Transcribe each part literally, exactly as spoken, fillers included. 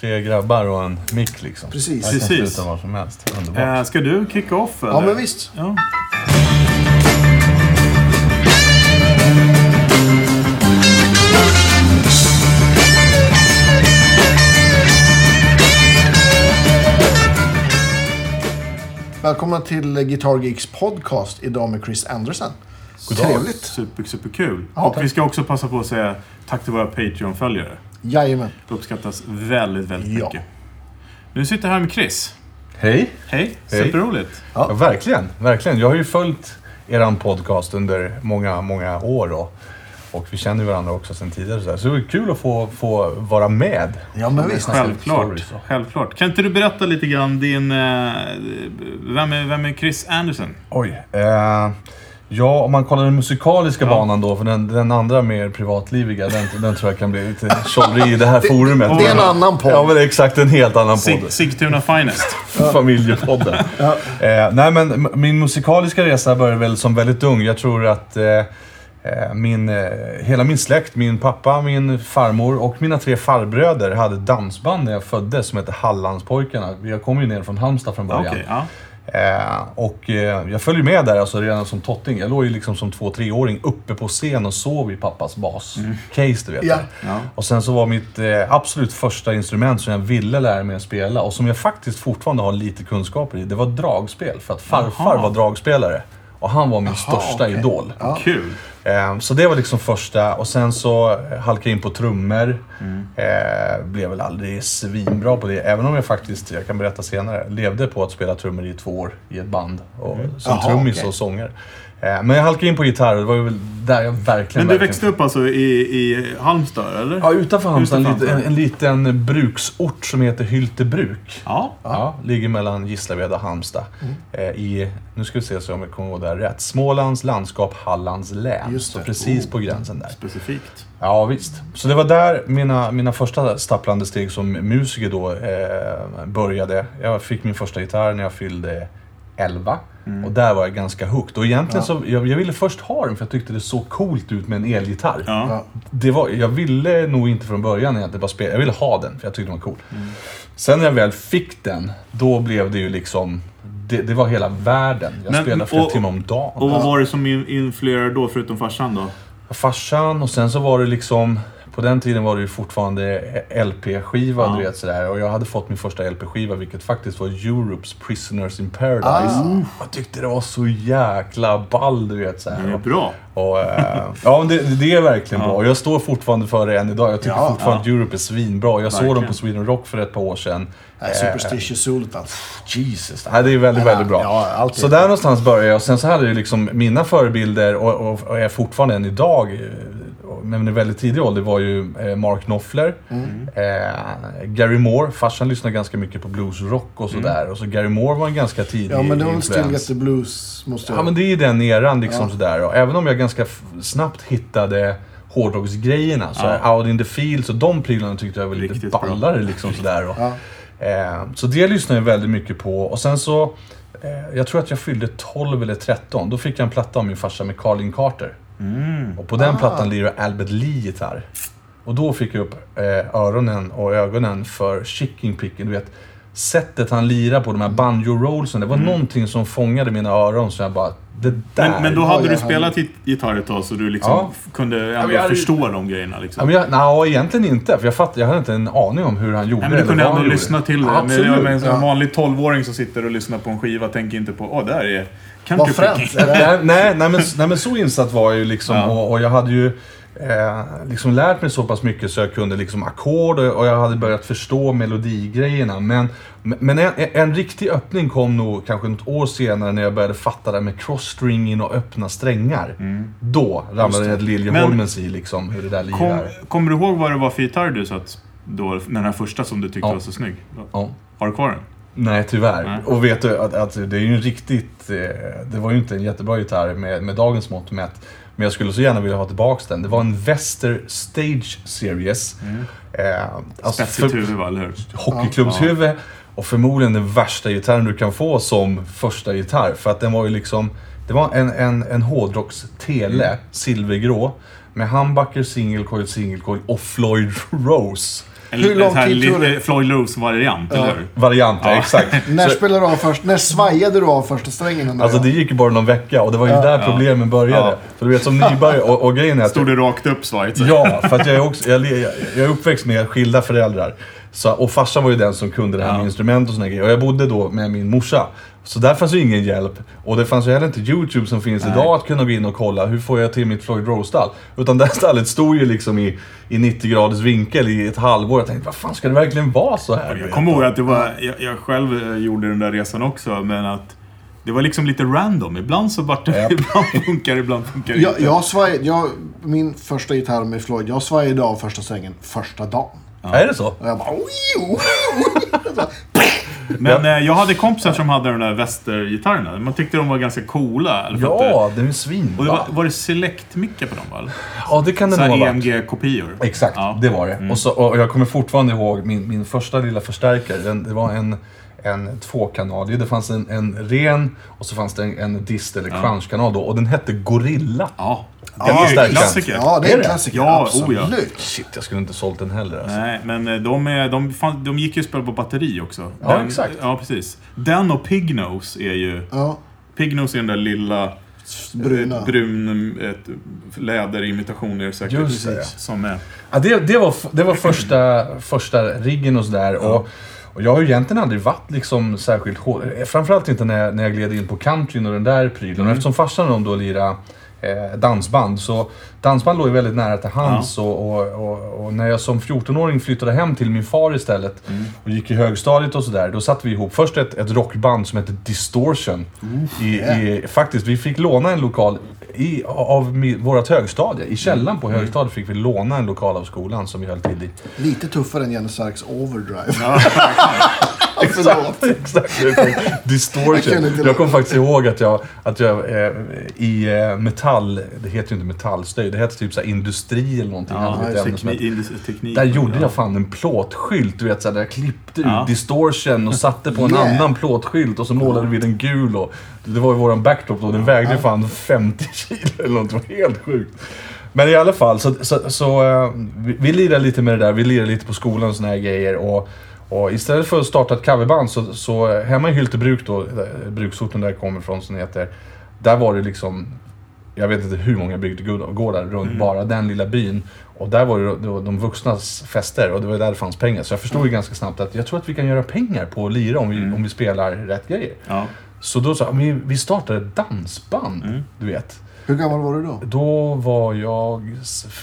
tre grabbar och en mick liksom. Precis. Jag kan Precis. Sluta var som helst. Underbart. Eh, ska du kicka off eller? Ja, men visst. Ja. Välkomna till Guitar Geeks podcast idag med Chris Andersen. Trevligt. Super, super kul. Ja, och vi ska också passa på att säga tack till våra Patreon-följare. Jajamän. Det uppskattas väldigt, väldigt ja. mycket. Nu sitter jag här med Chris. Hej. Hej, Hej. Superroligt. Ja. Ja, verkligen, verkligen. Jag har ju följt eran podcast under många, många år då. Och vi känner varandra också sedan tidigare. Så, så det är kul att få, få vara med. Ja, men visst. Självklart. Självklart. Kan inte du berätta lite grann din... Eh, vem, är, vem är Chris Andersen? Oj. Eh, ja, om man kollar den musikaliska ja. banan då. För den, den andra mer privatliviga. Den, den tror jag kan bli lite tjollrig i det här forumet. Det, det är en annan podd. Ja, men det är exakt en helt annan podd. Sigtuna Finest. Familjepodden. Ja. Eh, nej, men min musikaliska resa började väl som väldigt ung. Jag tror att... Eh, Min, hela min släkt, min pappa, min farmor och mina tre farbröder hade dansband när jag föddes som hette Hallandspojkarna. Jag kom ju ner från Halmstad från början. Okay, ja. eh, och eh, jag följde med där alltså redan som totting. Jag låg ju liksom som två-treåring uppe på scen och sov i pappas bas. Mm. Case, du vet. Yeah. Ja. Och sen så var mitt eh, absolut första instrument som jag ville lära mig att spela och som jag faktiskt fortfarande har lite kunskaper i. Det var dragspel, för att farfar Aha. var dragspelare. Och han var min Aha, största okay. idol. Ja. Kul. Så det var liksom första. Och sen så halkade jag in på trummor. Mm. Eh, blev väl aldrig svinbra på det. Även om jag faktiskt, jag kan berätta senare, levde på att spela trummor i två år i ett band. Och, mm. Som Aha, trummis okay. och sångare. Eh, men jag halkade in på gitarr och det var ju väl där jag verkligen... Men du växte upp alltså i, i Halmstad, eller? Ja, utanför Halmstad. Utanför Halmstad. En, en liten bruksort som heter Hyltebruk. Ja. ja ligger mellan Gislaved och Halmstad. Mm. Eh, i, nu ska vi se så om jag kommer ihåg där rätt. Smålands landskap, Hallands län. Just så precis oh, på gränsen där. Specifikt. Ja, visst. Så det var där mina, mina första stapplande steg som musiker då eh, började. Jag fick min första gitarr när jag fyllde elva. Mm. Och där var jag ganska hooked. Och egentligen ja. så, jag, jag ville först ha den för jag tyckte det såg coolt ut med en elgitarr. Ja. Det var, jag ville nog inte från början egentligen bara spela. Jag ville ha den för jag tyckte den var cool. Mm. Sen när jag väl fick den, då blev det ju liksom... Det, det var hela världen. Jag Men, spelade flera och, timmar om dagen. Och vad var det som influerade då förutom farsan då? Farsan och sen så var det liksom... På den tiden var det ju fortfarande L P-skiva, ja. du vet sådär. Och jag hade fått min första L P-skiva, vilket faktiskt var Europes Prisoners in Paradise. Ah. Jag tyckte det var så jäkla ball, du vet sådär. Det är bra. Och, och, ja, det, det är verkligen ja. bra. Jag står fortfarande för det än idag. Jag tycker ja, fortfarande ja. att Europe är svinbra. Jag verkligen. såg dem på Sweden Rock för ett par år sedan. Eh, Superstitious Soul, alltså. Jesus. Nej, det är väldigt, ja, väldigt bra. Ja, så där någonstans började jag. Och sen så hade jag liksom mina förebilder, och, och, och är fortfarande än idag... Men i väldigt tidig ålder var ju Mark Knopfler, mm. eh, Gary Moore. Farsan lyssnade ganska mycket på bluesrock och sådär. Mm. Och så Gary Moore var en ganska tidig influens. Ja, men det var en stilgäste blues, måste jag... Ja, men det är den eran liksom ja. sådär. Och även om jag ganska f- snabbt hittade hårdrocksgrejerna, så ja. Out in the Fields och de prylarna tyckte jag var lite Riktigt ballare bra. liksom sådär. Och, ja. eh, så det lyssnade jag väldigt mycket på. Och sen så, eh, jag tror att jag fyllde tolv eller tretton. Då fick jag en platta av min farsa med Carlin Carter. Mm. Och på den ah. plattan lirar Albert Lee gitarr. Och då fick jag upp eh, öronen och ögonen för Chicken Picken. Du vet, sättet han lirar på, de här banjo-rollsen. Det var mm. någonting som fångade mina öron, så jag bara, det där. Men, men då hade ja, du spelat hade... gitarr ett tag, så du liksom ja. kunde ja, jag jag förstå hade... de grejerna liksom. Ja, nej, no, egentligen inte. För jag fattade, jag hade inte en aning om hur han gjorde. Nej, men du kunde ändå lyssna till det. Absolut. Men, men, en vanlig tolvåring som sitter och lyssnar på en skiva tänker inte på, åh, oh, där är... Vad främst? nej, nej, nej, men, nej, men så insatt var jag ju liksom. Ja. Och, och jag hade ju eh, liksom lärt mig så pass mycket så jag kunde liksom ackord. Och, och jag hade börjat förstå melodigrejerna. Men, men en, en riktig öppning kom nog kanske något år senare när jag började fatta det med cross-stringing och öppna strängar. Mm. Då ramlade det Liljeholmens i liksom hur det där lirar. Kom, kommer du ihåg vad det var för gitarr du satt då? Den här första som du tyckte ja. var så snygg. Ja. Har du kvar den? Nej, tyvärr. Nej. Och vet du att, att det är ju riktigt, det var ju inte en jättebra gitarr med, med dagens mått mätt, men jag skulle så gärna vilja ha tillbaka den. Det var en Wester Stage Series. Mm. Eh, alltså Spetsigt huvud, va, eller hur? Hockeyklubbshuvud. Ja. Och förmodligen den värsta gitarren du kan få som första gitarr. För att den var ju liksom, det var en, en, en hårdrocks tele, mm. silvergrå, med humbucker, single coil, single coil och Floyd Rose. En, hur lång tid tog det? Floyd Lewis-variant, ja. Eller? Variant, ja, exakt. När spelade du av först? När svajade du av första strängen? Alltså det gick ju bara någon vecka, och det var ju ja. där problemen började. Ja. För du vet, som nybörjare, och, och grejen är att... Stod det rakt upp svajt? Ja, för att jag är, också, jag, jag är uppväxt med skilda föräldrar. Så, och farsan var ju den som kunde det här med ja. instrument och såna grejer. Och jag bodde då med min morsa. Så där fanns ju ingen hjälp. Och det fanns ju heller inte YouTube som finns Nej. idag att kunna gå in och kolla. Hur får jag till mitt Floyd Rose-stall? Utan det här stallet stod ju liksom i, i nittio graders vinkel i ett halvår. Jag tänkte, vad fan ska det verkligen vara så här? Jag kommer ihåg att det var, jag, jag själv gjorde den där resan också. Men att det var liksom lite random. Ibland så vart det, yep. ibland funkar, ibland funkar det inte. Jag, jag svaj, jag, min första gitarr med Floyd, jag svajade av första sängen första dagen. Ja. Är det så? Och jag bara... Men eh, jag hade kompisar som hade de där västergitarrerna. Man tyckte de var ganska coola. Eller ja, det är ju svin. Och det var, var det select-micke på dem, väl? Ja, det kan det nog vara. E M G-kopior. Exakt, ja. det var det. Mm. Och, så, och jag kommer fortfarande ihåg min, min första lilla förstärkare. Den, det var en, en tvåkanal. Det fanns en, en ren och så fanns det en, en dist- eller ja. crunch-kanal då. Och den hette Gorilla. Ja. Ja, det är en klassiker. Ja, det är en klassiker. Ja, absolut. Oh ja. Shit, jag skulle inte sålt den heller. Alltså. Nej, men de, är, de, fan, de gick ju spela på batteri också. Den, ja, exakt. Ja, precis. Den och Pignose är ju... Ja. Pignose är den där lilla... Bruna. Brun läderimitation säkert. Just det. Som är... Ja, det, det, var, det var första, första riggen och sådär. Ja. Och, och jag har ju egentligen aldrig varit liksom särskilt hård. Framförallt inte när jag, när jag gled in på countryn och den där prylen. Mm. Eftersom farsan om då lirade... Eh, dansband, så dansband låg väldigt nära till hands ja. och, och, och, och när jag som fjortonåring flyttade hem till min far istället mm. och gick i högstadiet och sådär, då satt vi ihop först ett, ett rockband som hette Distortion mm. I, i, faktiskt, vi fick låna en lokal i, av vårt högstadie, i källan på högstadiet fick vi låna en lokal av skolan som vi höll till i. Lite tuffare än Janne Sarks Overdrive. Ja. Exakt, exakt. Distortion. Jag kommer faktiskt ihåg att jag, att jag eh, i eh, metall, det heter ju inte metallstöj, det heter typ så här industri eller någonting. Ja, tekni- teknik. Där gjorde ja. jag fan en plåtskylt, du vet så här, där jag klippte ja. ut Distortion och satte på en yeah. annan plåtskylt och så målade vi den gul och det var ju våran backdrop då, den vägde ja. fan femtio kilo eller något, det var helt sjukt. Men i alla fall, så, så, så uh, vi, vi lirar lite med det där, vi lirar lite på skolan och såna här grejer och Och istället för att starta ett coverband så, så hemma i Hyltebruk då, bruksorten där jag kommer ifrån som heter, där var det liksom, jag vet inte hur många bygdegårdar runt mm. bara den lilla byn. Och där var det då de vuxnas fester och det var där det fanns pengar. Så jag förstod ju ganska snabbt att jag tror att vi kan göra pengar på att lira om vi, mm. om vi spelar rätt grejer. Ja. Så då sa vi, vi startar ett dansband, mm. du vet. Hur gammal var du då? Då var jag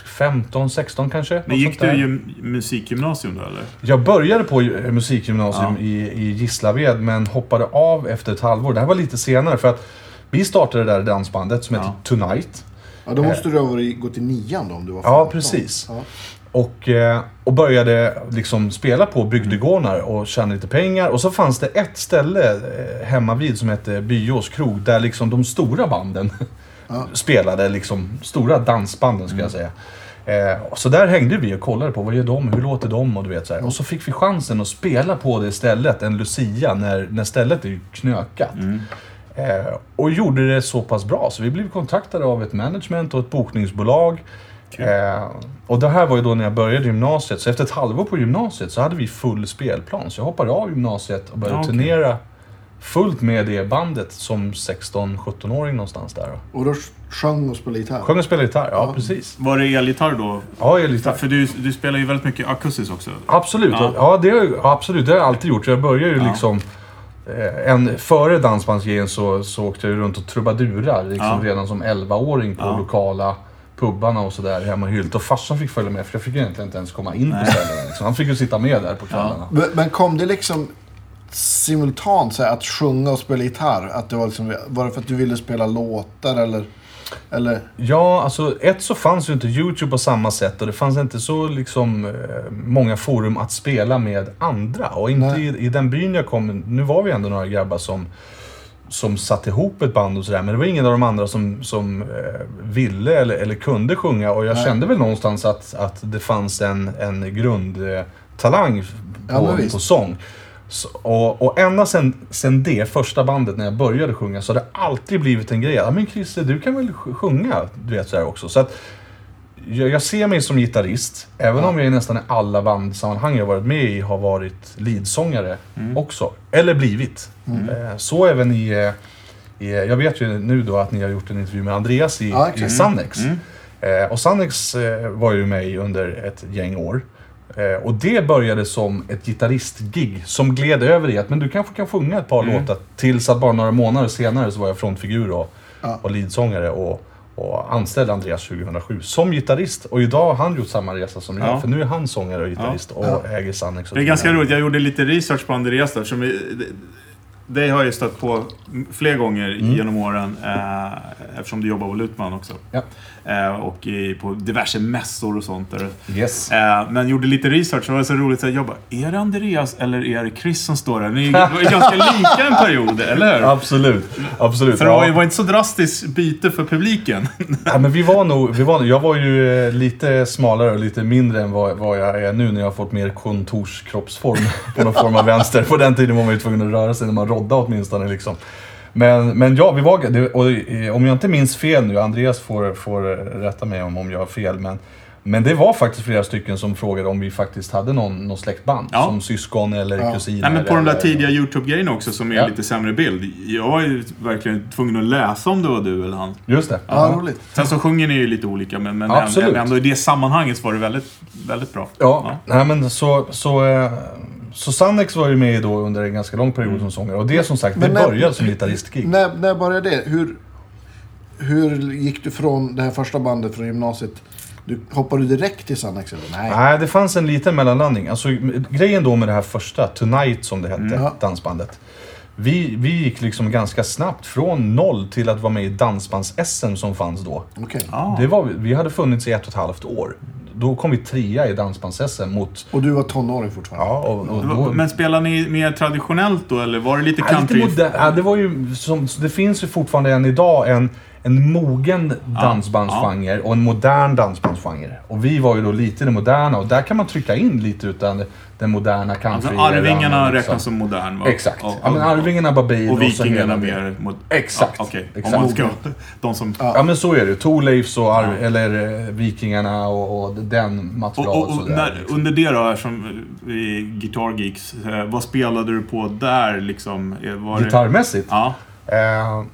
femton sexton kanske. Men gick du ju musikgymnasium då eller? Jag började på musikgymnasium ja. i, i Gislaved men hoppade av efter ett halvår. Det här var lite senare för att vi startade det där dansbandet som ja. heter Tonight. Ja, då måste du ha gått i nian då om du var femton. Ja, precis. Ja. Och, och började liksom spela på bygdegårdar och tjäna lite pengar. Och så fanns det ett ställe hemma vid som hette Byås krog där liksom de stora banden... Ja. Spelade liksom stora dansbanden skulle mm. jag säga. Eh, så där hängde vi och kollade på vad gör de, hur låter de och du vet så här. Mm. Och så fick vi chansen att spela på det stället en Lucia när, när stället är knökat. Mm. Eh, och gjorde det så pass bra så vi blev kontaktade av ett management och ett bokningsbolag. Okay. Eh, och det här var ju då när jag började gymnasiet. Så efter ett halvår på gymnasiet så hade vi full spelplan. Så jag hoppade av gymnasiet och började okay. turnera fullt med det bandet som sexton sjutton-åring någonstans där. Och då sjöng och spelade gitarr? Sjöng och spelade gitarr, ja, ja. precis. Var det elgitarr då? Ja, elgitarr. För du, du spelar ju väldigt mycket akustiskt också. Absolut, ja, ja det, har, absolut. det har jag alltid gjort. Jag började ju ja. liksom... En, före dansbandsgen så, så åkte jag runt och trubadurar liksom, ja. redan som elvaåring på ja. lokala pubbarna och sådär hemma i Hylt. Och farsan fick följa med för jag fick egentligen inte ens komma in Nej. på ställen. Liksom. Han fick ju sitta med där på kvällarna. Ja. Men kom det liksom... simultant så här, att sjunga och spela gitarr, att det var liksom, var det för att du ville spela låtar eller eller ja, alltså ett så fanns ju inte YouTube på samma sätt och det fanns inte så liksom många forum att spela med andra och inte i, i den byn jag kom, nu var vi ändå några grabbar som som satt ihop ett band och sådär, men det var ingen av de andra som, som eh, ville eller, eller kunde sjunga och jag Nej. kände väl någonstans att, att det fanns en, en grundtalang på, ja, på sång. Så, och, och ända sen, sen det första bandet när jag började sjunga så har det alltid blivit en grej. Ja men Chris, du kan väl sjunga, du vet så här också. Så att jag ser mig som gitarrist, även ja. om jag i nästan alla bandsammanhang jag varit med i har varit leadsångare mm. också, eller blivit. Mm. Så även i, i, jag vet ju nu då att ni har gjort en intervju med Andreas i, ah, okay. i Sunnex. Mm. Mm. Och Sunnex var ju med under ett gäng år. Och det började som ett gitarristgig som gled över i att men du kanske kan sjunga ett par mm. låtar, tills att bara några månader senare så var jag frontfigur och, ja. och leadsångare och och anställde Andreas tjugohundrasju som gitarrist. Och idag har han gjort samma resa som jag. För nu är han sångare och gitarrist ja. och ja. äger Sunnex. Det är ganska roligt. Jag gjorde lite research på Andreas där. Som vi, det, det har jag stött på fler gånger mm. genom åren. Eh, eftersom du jobbar på Luthman också. Ja. Eh, och i, på diverse mässor och sånt där. Yes. Eh, men gjorde lite research. Det var så roligt att jag bara, är det Andreas eller är det Chris som står där? Ni var ganska lika en period, eller hur? Absolut. Absolut. För ja. det var inte så drastiskt byte för publiken. Ja, men vi var nog, vi var, jag var ju lite smalare och lite mindre än vad, vad jag är nu när jag har fått mer kontorskroppsform på någon form av vänster. På den tiden var man ju tvungen att röra sig när man rodda åtminstone liksom. Men, men ja, vi var, det, och, och, om jag inte minns fel nu, Andreas får, får rätta mig om, om jag har fel, men, men det var faktiskt flera stycken som frågade om vi faktiskt hade någon, någon släktband, ja. som syskon eller ja. kusiner. Nej, men på de där eller, tidiga YouTube-grejerna också som är ja. lite sämre bild. Jag var ju verkligen tvungen att läsa om det var du eller han. Just det. Ja, ja, roligt. Sen så sjunger ni ju lite olika, men, men ändå, ändå i det sammanhanget var det väldigt, väldigt bra. Ja, ja. Nej, men så... så eh, Så Sunnex var ju med då under en ganska lång period som sångare. Och det som sagt, men det när, började som gitarristgig. När, när började det? Hur, hur gick du från det här första bandet från gymnasiet? Du, hoppade du direkt till Sunnex eller? Nej. Nej, det fanns en liten mellanlandning. Alltså, grejen då med det här första, Tonight som det hette, mm. dansbandet. Vi, vi gick liksom ganska snabbt från noll till att vara med i dansbands-S M som fanns då. Okay. Ah. Det var, vi hade funnits i ett och ett halvt år. Då kom vi trea i dansbands-S M mot... Och du var tonåring fortfarande. Ja, och, och då... Men spelade ni mer traditionellt då? Eller var det lite country? Ja, lite moder- ja, det var ju som, det finns ju fortfarande än idag en, en mogen dansbandsgenre och en modern dansbandsgenre. Och vi var ju då lite det moderna. Och där kan man trycka in lite utan den moderna country. Alltså Arvingarna räknas som modern, va? Exakt. Och, och, ja, men Arvingarna, Babin och Vikingarna mer... Mod- exakt. Ja, okej. Okay. Om man ska... De som... Ja, men så är det. Thorleifs och Arv... ja. Eller Vikingarna och... och den materialet. Och, och, och sådär, när, liksom. Under det då, som Guitar Geeks, vad spelade du på där liksom? Var gitarrmässigt? Det... Ja. Uh,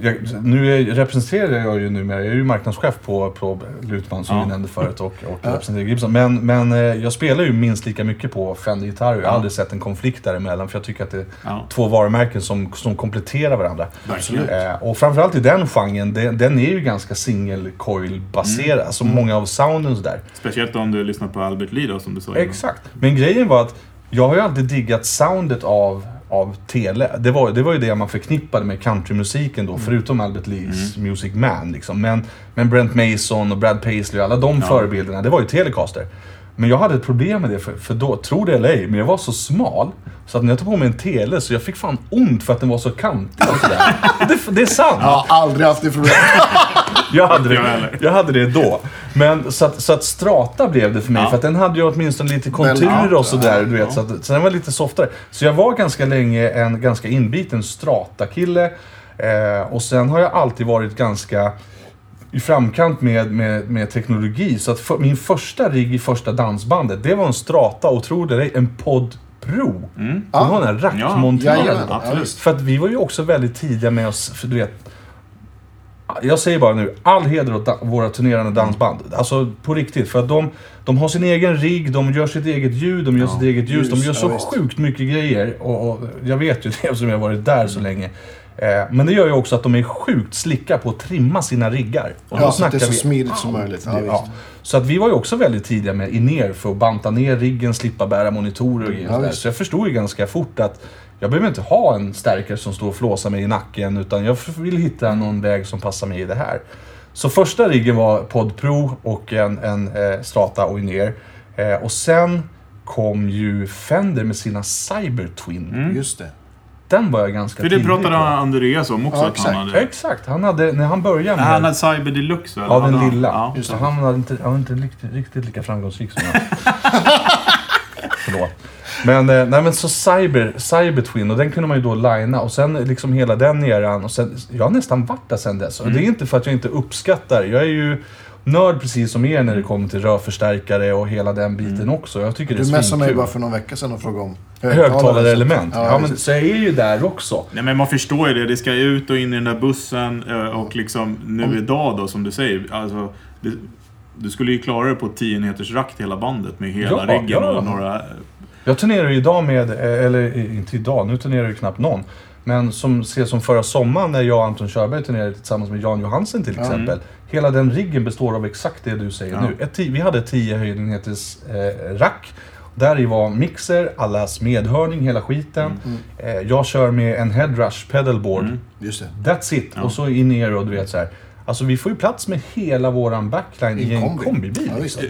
jag, nu är, representerar jag ju numera, jag är ju marknadschef på, på Luthman som ja. vi nämnde förut och, och ja. representerar Gibson. Men, men jag spelar ju minst lika mycket på Fender-gitarr och jag har ja. aldrig sett en konflikt däremellan för jag tycker att det är ja. två varumärken som, som kompletterar varandra. Absolut. Eh, och framförallt i den genren, den, den är ju ganska single-coil-baserad, mm. alltså mm. många av sounden sådär. Speciellt om du lyssnar på Albert Lee då, som du sa. Exakt, innan. Men grejen var att jag har ju alltid diggat soundet av av Tele. Det var, det var ju det man förknippade med countrymusiken då, mm. förutom Albert Lees mm. Music Man liksom. Men, men Brent Mason och Brad Paisley och alla de ja. förebilderna, det var ju Telecaster. Men jag hade ett problem med det, för, för då, tror det eller ej, men jag var så smal så att när jag tog på mig en tele så jag fick fan ont för att den var så kantig och sådär. det, det är sant. Jag har aldrig haft det problem. Jag hade det, jag hade det då. Men så att, så att strata blev det för mig. Ja. För att den hade ju åtminstone lite konturer och sådär. Du vet, så, att, så den var lite softare. Så jag var ganska länge en ganska inbiten strata-kille. Eh, och sen har jag alltid varit ganska i framkant med, med, med teknologi. Så att för, min första rigg i första dansbandet, det var en strata och tror det är en Pod Pro. Mm. Det var den här rackmonterade. Ja, ja, ja, för att vi var ju också väldigt tidiga med oss, för du vet... Jag säger bara nu, all heder åt da- våra turnerande dansband. Alltså på riktigt, för att de, de har sin egen rigg, de gör sitt eget ljud, de gör ja, sitt eget ljus, ljus, de gör så ja, sjukt mycket grejer. Och, och jag vet ju det eftersom jag har varit där så länge. Eh, men det gör ju också att de är sjukt slicka på att trimma sina riggar. Och ja, så att det är så vi, smidigt som möjligt. Ja, det, ja. Så att vi var ju också väldigt tidiga med in ner för att banta ner riggen, slippa bära monitorer och ja, där. Så jag förstod ju ganska fort att jag behöver inte ha en stärkare som står och flåsar mig i nacken, utan jag vill hitta någon väg som passar mig i det här. Så första riggen var Pod Pro och en, en eh, strata och ner. Eh, och sen kom ju Fender med sina Cyber-twin. Mm. Just det. Den var jag ganska tidig. För det tidig pratade på. Andreas om också. Ja, exakt. Att han hade... Exakt, han hade, när han började med... Ja, han hade Cyber Deluxe. Eller? Ja, den han lilla. Ja, just det. Han var inte, han var inte riktigt, riktigt lika framgångsrik som jag. Förlåt. Men, nej, men så Cyber, Cyber-twin, och den kunde man ju då linea och sen liksom hela den eran och sen, jag har nästan varit där sen dess. Och mm. det är inte för att jag inte uppskattar, jag är ju nörd precis som er när det kommer till rörförstärkare och hela den biten mm. också. Jag tycker det är svinkul. Du messade mig bara för någon vecka sedan och frågade om högtalarelement. Ja, ja, men så är ju där också. Nej, men man förstår ju det. Det ska ut och in i den där bussen och liksom nu om... idag då som du säger. Alltså, det, du skulle ju klara det på tio meters rakt hela bandet med hela ja, ryggen ja. och några... Jag turnerar ju idag med, eller inte idag, nu turnerar ju knappt någon. Men som ses som förra sommaren när jag och Anton Körberg turnerade tillsammans med Jan Johansen till exempel. Mm. Hela den riggen består av exakt det du säger ja. nu. Ett, vi hade tio höjdenheters eh, rack. Där i var mixer, allas medhörning, hela skiten. Mm. Mm. Eh, jag kör med en Headrush Pedalboard. Mm. Just det. That's it. Ja. Och så in ner och du vet så här. Alltså vi får ju plats med hela våran backline i en kombi. kombibil. Ja, liksom.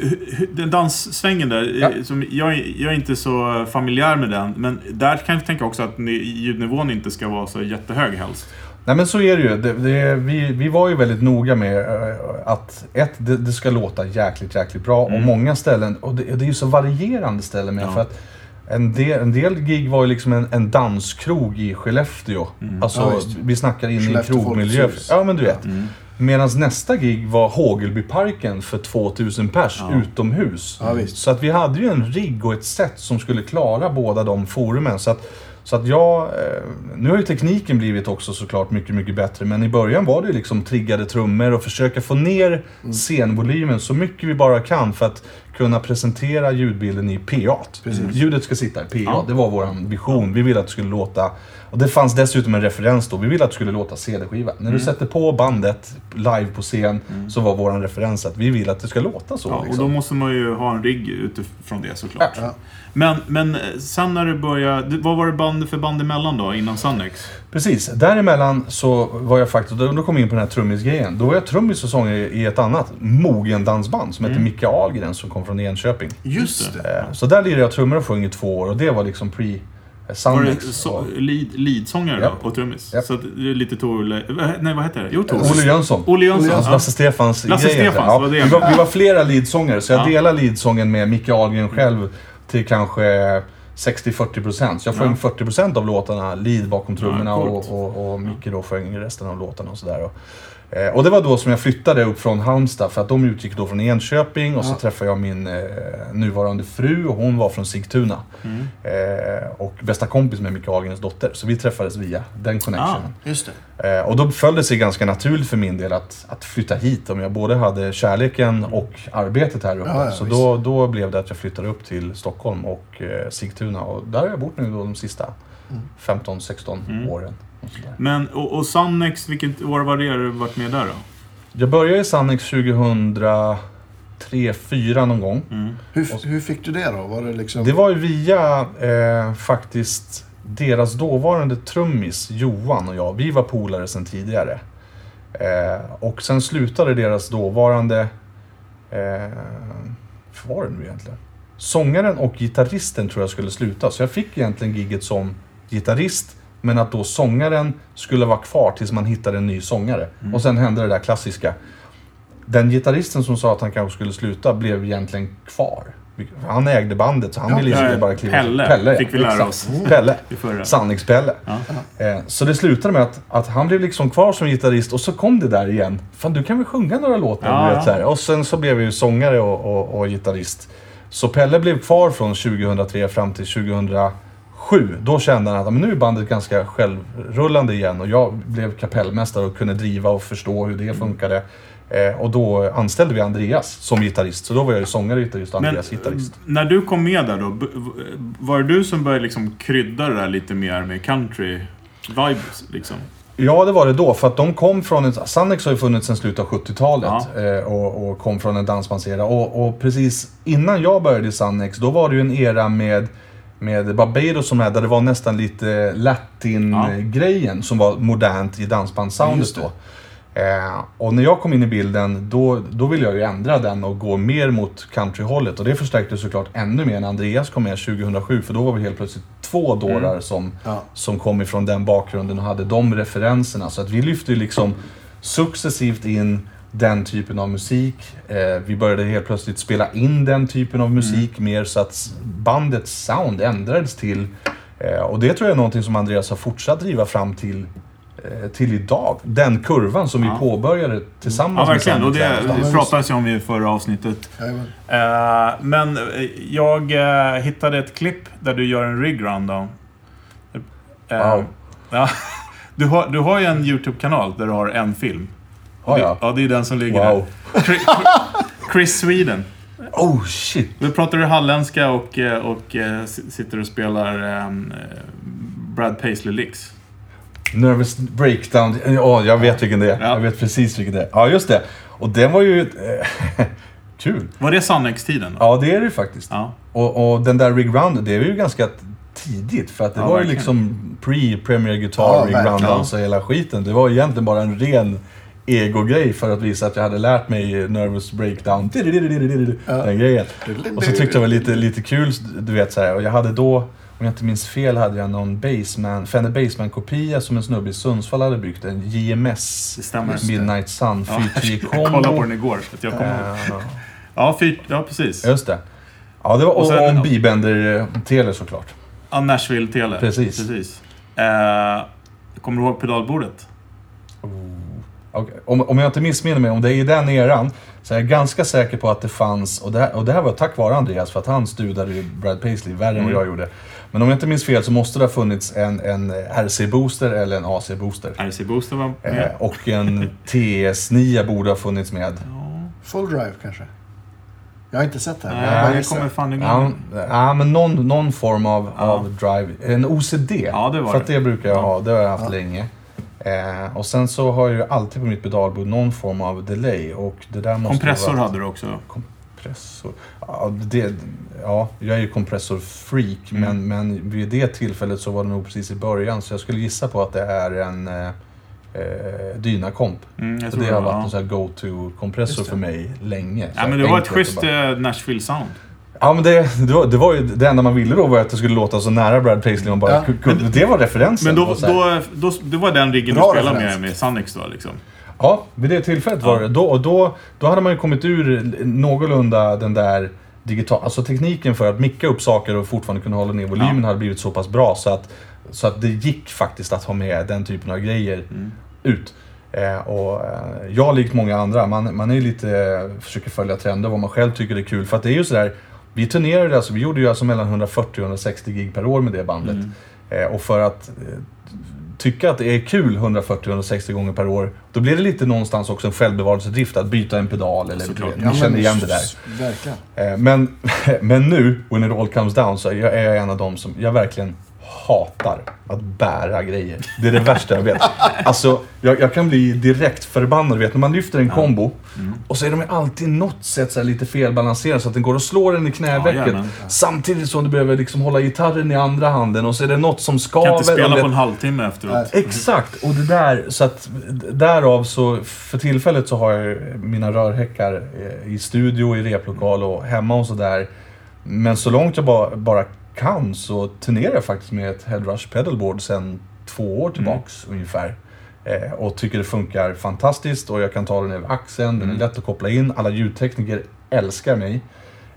Den danssvängen där, ja. som jag, jag är inte så familjär med den. Men där kan jag tänka också att ljudnivån inte ska vara så jättehög helst. Nej men så är det ju. Det, det, vi, vi var ju väldigt noga med att ett, det, det ska låta jäkligt, jäkligt bra. Mm. Och många ställen, och det, det är ju så varierande ställen med ja. för att En del, en del gig var ju liksom en, en danskrog i Skellefteå. Mm. Alltså ja, vi snackar in i krogmiljö. Ja men du vet. Mm. Medan nästa gig var Hågelbyparken för tvåtusen pers ja. utomhus. Ja, visst. Så att vi hade ju en rigg och ett sätt som skulle klara båda de forumen. Så att, så att jag... Nu har ju tekniken blivit också såklart mycket, mycket bättre. Men i början var det ju liksom triggade trummor och försöka få ner mm. scenvolymen så mycket vi bara kan för att kunna presentera ljudbilden i P A-t. Precis. Ljudet ska sitta i P A. Ja. Det var vår vision. Vi ville att det skulle låta... Och det fanns dessutom en referens då. Vi ville att det skulle låta C D-skiva. När mm. du sätter på bandet live på scen mm. så var vår referens att vi ville att det ska låta så. Ja, liksom. Och då måste man ju ha en rigg utifrån det såklart. Ja. Men, men sen när du började... Vad var det band för band emellan då innan Sunnex? Precis. Däremellan så var jag faktiskt... Då kom jag in på den här trummisgrejen. Då var jag trummissäsong i ett annat mogen dansband som mm. hette Micke Ahlgren som kom från Enköping. Just det. Så där lirade jag trummor och sjöng i två år och det var liksom pre... Sunnex. So- lead, leadsångare yep. då på trummis. Yep. Så att lite Tore... Nej, vad heter det? Jo, Tore. Olle Jönsson. Olle Jönsson. Lasse ja. Stefans Lasse grejer. Stefans, ja. var det. Vi, var, vi var flera leadsångare, så jag ja. delade leadsången med Micke Ahlgren själv till kanske sextio till fyrtio procent. Så jag sjöng ja. fyrtio procent av låtarna, lead bakom trummorna ja, och, och, och Micke då sjöng resten av låtarna och sådär. Och, eh, och det var då som jag flyttade upp från Halmstad för att de utgick då från Enköping och ja. så träffade jag min eh, nuvarande fru och hon var från Sigtuna. Mm. Eh, och bästa kompis med Micke Ahlgrens dotter. Så vi träffades via den connectionen. Ja, just det. Eh, och då följde det sig ganska naturligt för min del att, att flytta hit om jag både hade kärleken och arbetet här uppe. Ja, ja, så då, då blev det att jag flyttade upp till Stockholm och eh, Sigtuna. Och där har jag bott nu då de sista femton sexton mm. åren. Och Men, och, och Sunnex, vilket år var det du varit med där då? Jag började i Sunnex tjugohundratre fyra någon gång. Mm. Hur, och, hur fick du det då? Var det, liksom... det var ju via eh, faktiskt deras dåvarande trummis Johan och jag. Vi var polare sedan tidigare. Eh, och sen slutade deras dåvarande... Eh, vad var det nu egentligen? Sångaren och gitarristen tror jag skulle sluta. Så jag fick egentligen gigget som gitarrist. Men att då sångaren skulle vara kvar tills man hittade en ny sångare. Mm. Och sen hände det där klassiska. Den gitarristen som sa att han kanske skulle sluta blev egentligen kvar. Han ägde bandet så han ja, ville liksom bara kliva. Pelle, Pelle fick vi lära oss. Pelle, Sunnex Pelle. Ja. Så det slutade med att, att han blev liksom kvar som gitarrist och så kom det där igen. Fan, du kan väl sjunga några låtar? Ja, vet, så här. Och sen så blev vi ju sångare och, och, och gitarrist. Så Pelle blev kvar från tjugohundratre fram till tjugohundrasju. Då kände han att men nu är bandet ganska självrullande igen. Och jag blev kapellmästare och kunde driva och förstå hur det funkade. Eh, och då anställde vi Andreas som gitarrist. Så då var jag ju sångare och gitarrist och Andreas men, gitarrist. När du kom med där då, var det du som började liksom krydda det där lite mer med country-vibes liksom? Ja, det var det då. För att de kom från... Ett, Sunnex har ju funnits sedan slutet av sjuttiotalet. Ja. Eh, och, och kom från en dansbandsera. Och, och precis innan jag började i Sunnex, då var det ju en era med, med Barbados som här, där det var nästan lite latin-grejen ja. som var modernt i dansbandssoundet då. Eh, och när jag kom in i bilden, då, då ville jag ju ändra den och gå mer mot countryhållet. Och det förstärkte såklart ännu mer när Andreas kom med tjugohundrasju. För då var vi helt plötsligt två dårar mm. som, ja. som kom ifrån den bakgrunden och hade de referenserna. Så att vi lyfte liksom successivt in den typen av musik. Eh, vi började helt plötsligt spela in den typen av musik mm. mer så att bandets sound ändrades till. Eh, och det tror jag är någonting som Andreas har fortsatt driva fram till till idag, den kurvan som ja. vi påbörjade tillsammans. Ja, verkligen. Och det pratades ju om i förra avsnittet. Ja, uh, men jag uh, hittade ett klipp där du gör en rig round då. Uh, wow. Uh, du, har, du har ju en YouTube-kanal där du har en film. Ah, ja. Det, ja, det är den som ligger wow. där. Chris, Chris Sweden. Oh shit. Då pratar du halländska och, och, och sitter och spelar um, Brad Paisley licks. Nervous breakdown. Ja, oh, jag vet vilken det är. Ja. Jag vet precis vilken det är. Ja, just det. Och den var ju kul. Var det Sunnex-tiden då? Ja, det är det faktiskt. Ja. Och, och den där rig round, det är ju ganska tidigt. För att det ja, var ju liksom pre-premier guitar, ja, rig round ja. och hela skiten. Det var egentligen bara en ren ego-grej för att visa att jag hade lärt mig nervous breakdown. Den grejen. Och så tyckte jag var lite, lite kul, du vet så här. Och jag hade då, om jag inte minns fel, hade jag någon Bassman, Fender Bassman-kopia som en snubbe i Sundsvall hade byggt. En J M S Midnight Sun fyra tre kombo. Jag kollade på den igår. Att jag kom uh, ja, fyrt, ja, precis. Just det. Ja, det var och sen, om Bibender Tele såklart. Ja, Nashville Tele. Precis. precis. Uh, kommer du ihåg pedalbordet? Oh. Okay. Om, om jag inte missminner mig, om det är i den eran, så är jag ganska säker på att det fanns, och det här, och det här var tack vare Andreas för att han studade Brad Paisley värre mm. än vad jag gjorde. Men om jag inte minns fel så måste det ha funnits en, en R C-booster eller en A C-booster. R C-booster var med. Eh, och en T S nio borde ha funnits med. Ja. Full drive kanske? Jag har inte sett det här. Nej, jag, jag kommer fan igång. Ja, ja, men någon, någon form av, ja. av drive. En O C D. Ja, det var för det. Att det brukar jag ha, det har jag haft ja. länge. Eh, och sen så har jag ju alltid på mitt pedalbord någon form av delay och det där måste kompressor vara... hade du också. Kompressor. Ja, det, ja jag är ju kompressor-freak mm. men, men vid det tillfället så var det nog precis i början så jag skulle gissa på att det är en eh, Dynakomp. Mm, jag tror det har varit ja. en sån här go-to-kompressor för mig länge. Ja, men det var ett schysst bara... Nashville-sound. Ja, men det, det, var, det var ju det enda man ville då var att det skulle låta så nära Brad Paisley man bara ja. men, det var referensen. Men då, då, då, det var den riggen du spelade referens. med med Sunnex då liksom. Ja, vid det tillfället ja. var det. Då, och då, då hade man ju kommit ur någorlunda den där digital, alltså tekniken för att micka upp saker och fortfarande kunna hålla ner volymen ja. hade blivit så pass bra så att, så att det gick faktiskt att ha med den typen av grejer mm. ut. Och jag likt många andra man, man är lite, försöker följa trender vad man själv tycker är kul, för att det är ju sådär vi turnerade, alltså, vi gjorde ju alltså mellan hundrafyrtio och hundrasextio gig per år med det bandet mm. och för att tycka att det är kul hundrafyrtio till hundrasextio gånger per år, då blir det lite någonstans också en självbevarelsedrift att byta en pedal eller såklart, ni ja, känner igen det där verkligen. men, men nu, when it all comes down, så är jag en av dem som jag verkligen hatar att bära grejer. Det är det värsta jag vet. Alltså, jag, jag kan bli direkt förbannad, vet, när man lyfter en kombo ja. mm. och så är de alltid något sätt så här lite felbalanserade så att den går och slår den i knävecket ja, ja. samtidigt som du behöver liksom hålla gitarren i andra handen och så är det något som skaver. Kan inte spela det... på en halvtimme efteråt. Ja, exakt, och det där, så att därav så för tillfället så har jag mina rörhäckar i studio, i replokal och hemma och så där. Men så långt jag bara, bara kan så turnerar jag faktiskt med ett Headrush Pedalboard sedan två år tillbaks mm. ungefär. Eh, och tycker det funkar fantastiskt och jag kan ta den över axeln, mm. den är lätt att koppla in. Alla ljudtekniker älskar mig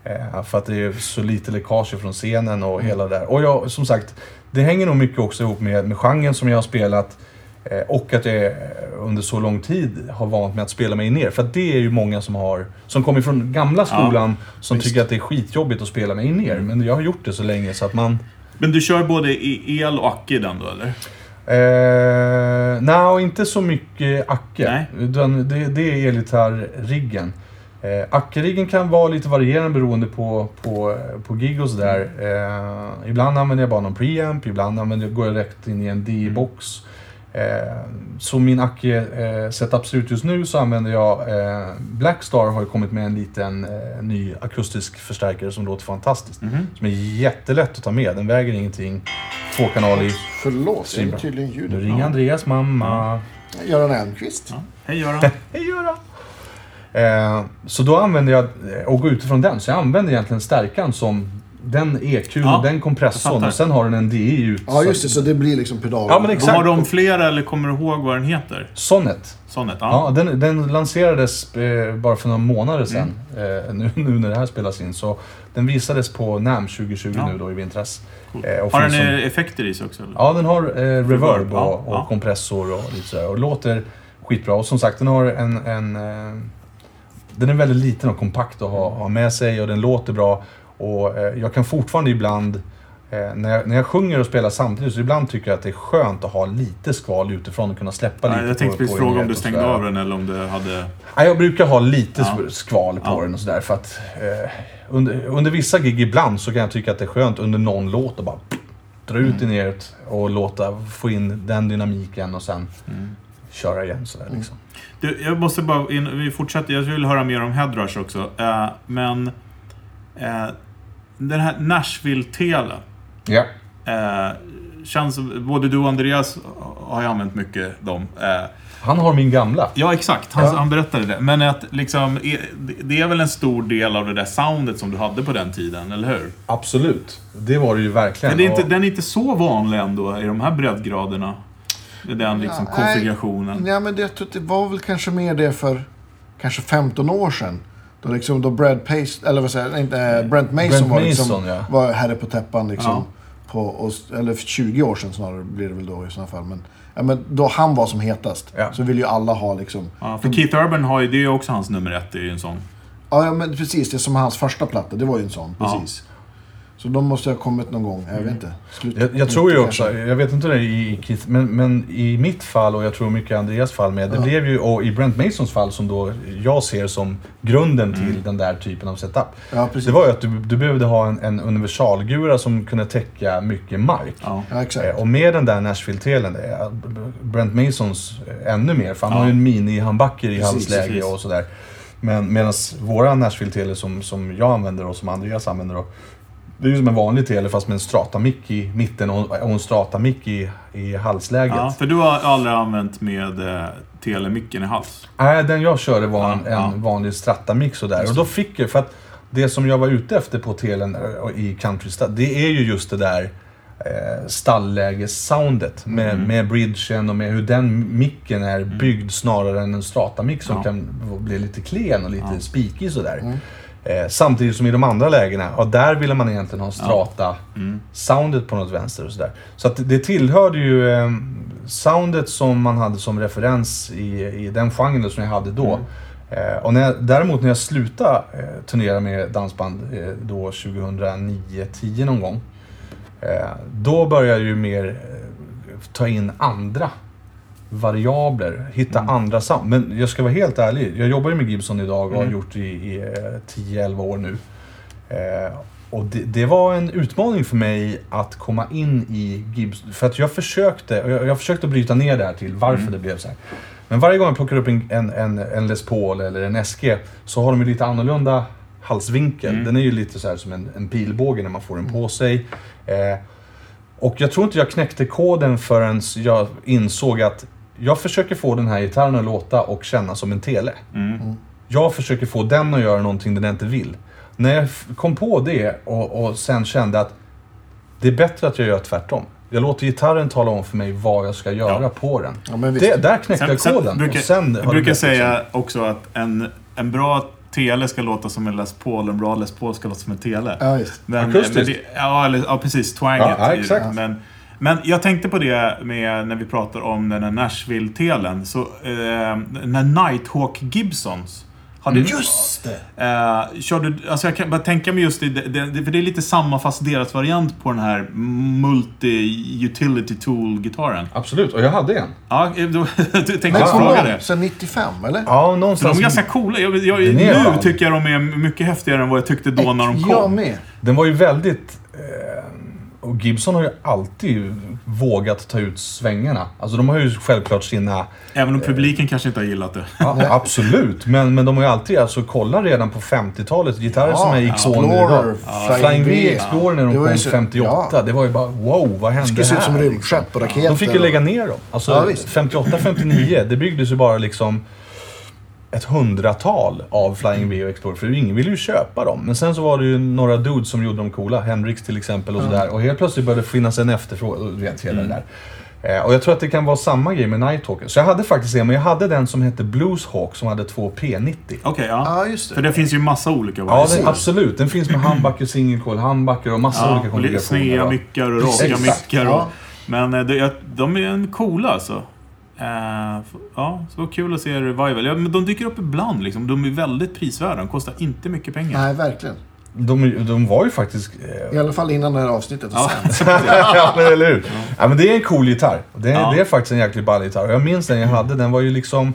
eh, för att det är så lite läckage från scenen och mm. hela det där. Och jag, som sagt, det hänger nog mycket också ihop med, med genren som jag har spelat eh, och att jag under så lång tid har vant mig att spela mig ner. För att det är ju många som har, som kommer från gamla skolan ja, som visst. tycker att det är skitjobbigt att spela mig ner. Mm. Men jag har gjort det så länge så att man... Men du kör både i el och acke i den då, eller? Eh, Nej, inte så mycket acke. Den, det, det är elgitarriggen. Eh, Ackeriggen kan vara lite varierande beroende på, på, på gig och sådär. Eh, ibland använder jag bara någon preamp, ibland använder jag, går jag direkt in i en D-box. Eh, så min Acke-setup eh, ser ut just nu, så använder jag eh, Blackstar har ju kommit med en liten eh, ny akustisk förstärkare som låter fantastiskt mm-hmm. som är jättelätt att ta med, den väger ingenting, två kanaler. Förlåt, det är tydligen ljudet. Nu ringer Andreas mamma ja. Göran Elmqvist ja. Hej Göran. Hej Göran. Eh, så då använder jag, och går utifrån den, så jag använder egentligen stärkan som den E Q:n, ja, den kompressorn och sen har den en D I ut. Ja just det, så det blir liksom pedalen. Ja, men exakt. Har de flera eller kommer du ihåg vad den heter? Sonnet. Sonnet, ja. ja den, den lanserades eh, bara för några månader sedan, mm. eh, nu, nu när det här spelas in. Så den visades på NAMM tjugo tjugo ja. nu då i vintras. Cool. Eh, och har den som... effekter i sig också? Eller? Ja, den har eh, reverb, reverb och, ja. och ja. kompressor och lite sådär. Och låter skitbra. Och som sagt, den har en... en eh, den är väldigt liten och kompakt att ha, ha med sig och den låter bra. Och eh, jag kan fortfarande ibland, eh, när, jag, när jag sjunger och spelar samtidigt, så ibland tycker jag att det är skönt att ha lite skval utifrån och kunna släppa Nej, lite. Jag tänkte precis fråga om du stängde av den eller om du hade... Nej, jag brukar ha lite ja. skval på ja. den och sådär. För att eh, under, under vissa gig ibland så kan jag tycka att det är skönt under någon låt att bara dra ut mm. ner och låta få in den dynamiken och sen... Mm. köra igen sådär liksom. Mm. Du, jag måste bara, in, vi fortsätter, jag vill höra mer om Headrush också, eh, men eh, den här Nashville Tele ja. eh, känns, både du och Andreas har jag använt mycket dem. Eh, han har min gamla. Ja exakt, han, ja. han berättade det, men att liksom, det är väl en stor del av det där soundet som du hade på den tiden, eller hur? Absolut, det var det ju verkligen. Men det är inte, och... den är inte så vanlig ändå i de här breddgraderna. Den liksom ja, konfigurationen. Nej, nej men det, det var väl kanske mer det för kanske femton år sedan. Då liksom då Brad Paisley eller vad säger jag, inte Brent Mason, Brent var liksom Mason, ja. var herre på täppan liksom ja. på och, eller för tjugo år sedan snarare blir det väl då i såna fall, men ja, men då han var som hetast ja. så vill ju alla ha liksom. Ja, för Keith Urban har ju, det är också hans nummer ett, det är ju en sån. Ja, ja men precis, det är som hans första platta, det var ju en sån precis. Ja. Så de måste ha kommit någon gång, jag vet inte. Slut, jag jag tror ju också, kanske. jag vet inte det i Keith, men, men i mitt fall och jag tror mycket i Andreas fall med, det ja. blev ju, och i Brent Masons fall som då jag ser som grunden till mm. den där typen av setup. Ja, det var ju att du, du behövde ha en, en universalgura som kunde täcka mycket mark. Ja. Ja, exakt. Och med den där Nashville-telen, Brent Masons ännu mer, för han ja. har ju en mini-handbacker i halsläge och sådär. Men medan våra Nashville-teler som, som jag använder och som Andreas använder och det är ju som en vanlig tele fast med en strata-mick i mitten och en strata-mick i, i halsläget. Ja, för du har aldrig använt med eh, telemicken i hals? Nej, äh, den jag körde var en, ja, ja. en vanlig strata-mick sådär. Just. Och då fick jag, för att det som jag var ute efter på telen i country, det är ju just det där eh, stallläges-soundet med, mm. med bridgen och med hur den micken är byggd mm. snarare än en strata-mick som ja. kan bli lite klen och lite ja. spikig sådär. Mm. Eh, samtidigt som i de andra lägena, och där ville man egentligen ha strata ja. mm. soundet på något vänster och sådär. Så att det tillhörde ju eh, soundet som man hade som referens i, i den genren som jag hade då. Mm. Eh, och när jag, däremot när jag slutade eh, turnera med dansband eh, då tjugohundranio tio någon gång, eh, då började jag ju mer eh, ta in andra variabler, hitta mm. andra sound. Men jag ska vara helt ärlig, jag jobbar ju med Gibson idag och mm. har gjort i, i tio elva år nu. Eh, och det, det var en utmaning för mig att komma in i Gibson, för att jag försökte, jag, jag försökte bryta ner det här till varför mm. det blev så här. Men varje gång jag plockar upp en, en, en Les Paul eller en S G så har de ju lite annorlunda halsvinkel. Mm. Den är ju lite så här som en, en pilbåge när man får den på sig. Eh, och jag tror inte jag knäckte koden förrän jag insåg att jag försöker få den här gitarren att låta och känna som en tele. Mm. Jag försöker få den att göra någonting den inte vill. När jag kom på det och, och sen kände att det är bättre att jag gör tvärtom. Jag låter gitarren tala om för mig vad jag ska göra ja. på den. Ja, men det, där knäckte sen, jag koden. Sen brukar, och sen jag brukar säga sen. också att en, en bra tele ska låta som en Les Paul, en bra Les Paul ska låta som en tele. Ja, just. Men, men det, ja, eller, ja, precis. Twanget. Ja, ja, men, men jag tänkte på det med, när vi pratar om den här Nashville-telen. Så, eh, den här Nighthawk Gibsons. Hade, just det! Eh, körde, alltså jag kan bara tänka mig just det, det, för det är lite samma fast deras variant på den här multi-utility tool-gitarren. Absolut, och jag hade en. Ja, då, du tänkte jag fråga det. Sen nittiofem, eller? Ja, någonstans. De är ganska coola. Jag, jag, nu är, tycker jag de är mycket häftigare än vad jag tyckte då när de kom. Jag med. Den var ju väldigt... Eh... Och Gibson har ju alltid vågat ta ut svängarna. Alltså de har ju självklart sina... Även om publiken eh, kanske inte har gillat det. Ja, absolut. Men, men de har ju alltid... Alltså kolla redan på femtiotalet. Gitarrer ja, som är Ixon nu idag. Flying V Explorer när de kom femtioåtta. Ja. Det var ju bara, wow, vad hände det här? Ut som rymdskepp och raketer. De fick ju lägga ner dem. Alltså ja, femtioåtta femtionio, det byggdes ju bara liksom... ett hundratal av Flying V och Explorer, för ingen ville ju köpa dem. Men sen så var det ju några dudes som gjorde dem coola, Hendrix till exempel och mm. sådär. Och helt plötsligt började det finnas en efterfrågan, rent hela mm. där. Eh, och jag tror att det kan vara samma grej med Night Hawker. Så jag hade faktiskt en, men jag hade den som hette Blues Hawk som hade två P nittio. Okej, okay, ja. Ah, just det. För det finns ju massa olika varianter. Ja, det, absolut. Den finns med handbacker, singelkål, handbacker och massa ja, olika komplikationer. Lite snea ja. myckar och raka myckar. Ja. Men det, de är en coola alltså. Uh, ja, så kul att se Revival. Ja, men de dyker upp ibland liksom. De är väldigt prisvärda. De kostar inte mycket pengar. Nej, verkligen. De, de var ju faktiskt... Eh... I alla fall innan det här avsnittet. Ja, ja men, eller hur? Ja. Ja, men det är en cool gitarr. Det är, ja. det är faktiskt en jäkligt ball gitarr. Jag minns den jag hade. Den var ju liksom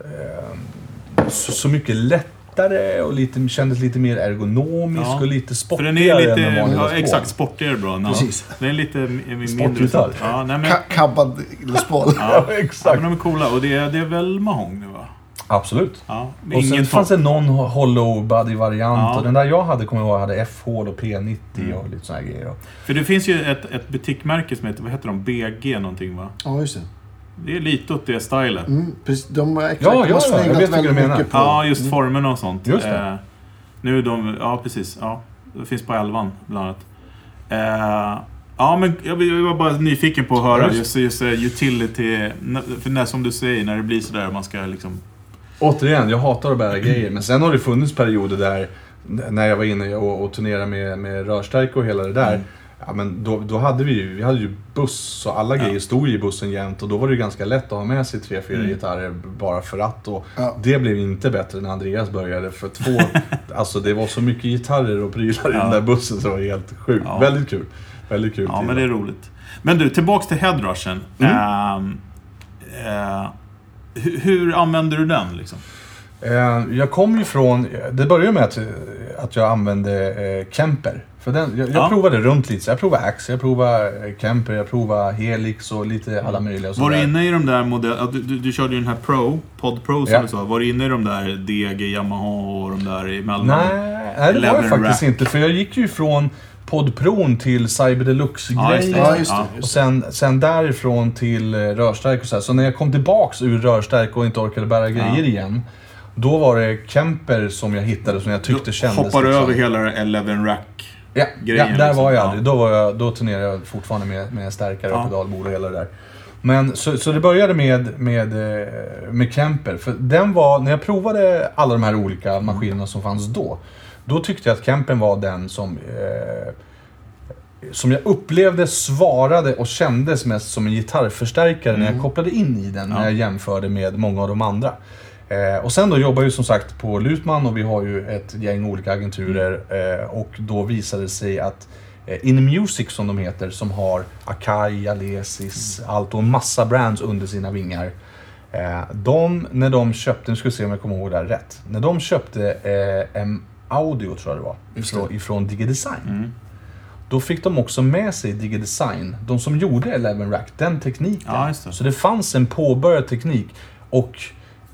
eh, så, så mycket lättare och lite, kändes lite mer ergonomisk ja. och lite sportigare. För den är lite, än den ja, exakt, sportigare bra. Ja. Precis. Den är lite m- mindre gitarr. Ja, nej, men... Ka- kabbad spål. Ja. Ja, exakt. Ja, men de är coola. Och det är, det är väl mahogny nu va? Absolut. Ja, och sen fanns det någon hollow body variant ja. och den där jag hade kommer ihåg hade F H och P nittio mm. och lite såna här grejer. För det finns ju ett, ett butikmärke som heter, vad heter de? B G någonting va? Ja just det. Det är lite åt det stylet. Mm, precis, de har exakt ja, ja, ja, jag vet vad du menar. Ja just formen och sånt. Just det. Eh, nu de, ja precis, ja. Det finns på elvan bland annat. Eh, Ja, men jag var bara nyfiken på att höra just, just utility, för när, som du säger, när det blir sådär man ska liksom... Återigen, jag hatar att bära grejer, men sen har det funnits perioder där, när jag var inne och, och turnerade med, med rörstärk och hela det där, mm. ja, men då, då hade vi ju, vi hade ju buss och alla ja. grejer stod i bussen jämt och då var det ju ganska lätt att ha med sig tre, fyra mm. gitarrer bara för att, och ja. det blev inte bättre när Andreas började för två, alltså det var så mycket gitarrer och prylar ja. i den där bussen så det var helt sjukt, ja. väldigt kul. Väldigt kul. Ja, men det är roligt. Men du, tillbaks till Headrushen. Mm. Uh, uh, hur, hur använder du den liksom? Uh, jag kom ju från... Det började med att, att jag använde uh, Kemper. För den, jag, jag ja. provade runt lite. Jag provade Axe, jag provade Kemper, jag provade Helix och lite alla möjliga. Och var du inne i de där modellerna? Du, du, du körde ju den här Pro, Pod Pro som ja. du sa. Var du inne i de där D G, Yamaha och de där emellan? Nej, nej det var jag faktiskt inte. För jag gick ju från... Podpron till Cyber Deluxe-grejer ja, ja, och sen, sen därifrån till rörstärk och så här. Så när jag kom tillbaks ur rörstärk och inte orkade bära grejer ja. igen, då var det Kemper som jag hittade som jag tyckte du kändes. Hoppar liksom. över hela elva rack ja, grejen. Ja, där liksom. var jag aldrig. Då var jag då turnerade jag fortfarande med med stärkare ja. och pedalbord och hela det där. Men så, så det började med, med, med Kemper, för den var, när jag provade alla de här olika maskinerna som fanns då, då tyckte jag att Kempen var den som, eh, som jag upplevde, svarade och kändes mest som en gitarrförstärkare mm. när jag kopplade in i den, ja. när jag jämförde med många av de andra. Eh, och sen då jobbar jag ju som sagt på Luthman och vi har ju ett gäng olika agenturer eh, och då visade det sig att In Music som de heter, som har Akai, Alesis, mm. allt och en massa brands under sina vingar. De, när de köpte, nu ska vi se om jag kommer ihåg det här rätt. När de köpte eh, en audio tror jag det var, ifrån, ifrån DigiDesign. Mm. Då fick de också med sig DigiDesign, de som gjorde elva Rack, den tekniken. Ja, just det. Så det fanns en påbörjad teknik och...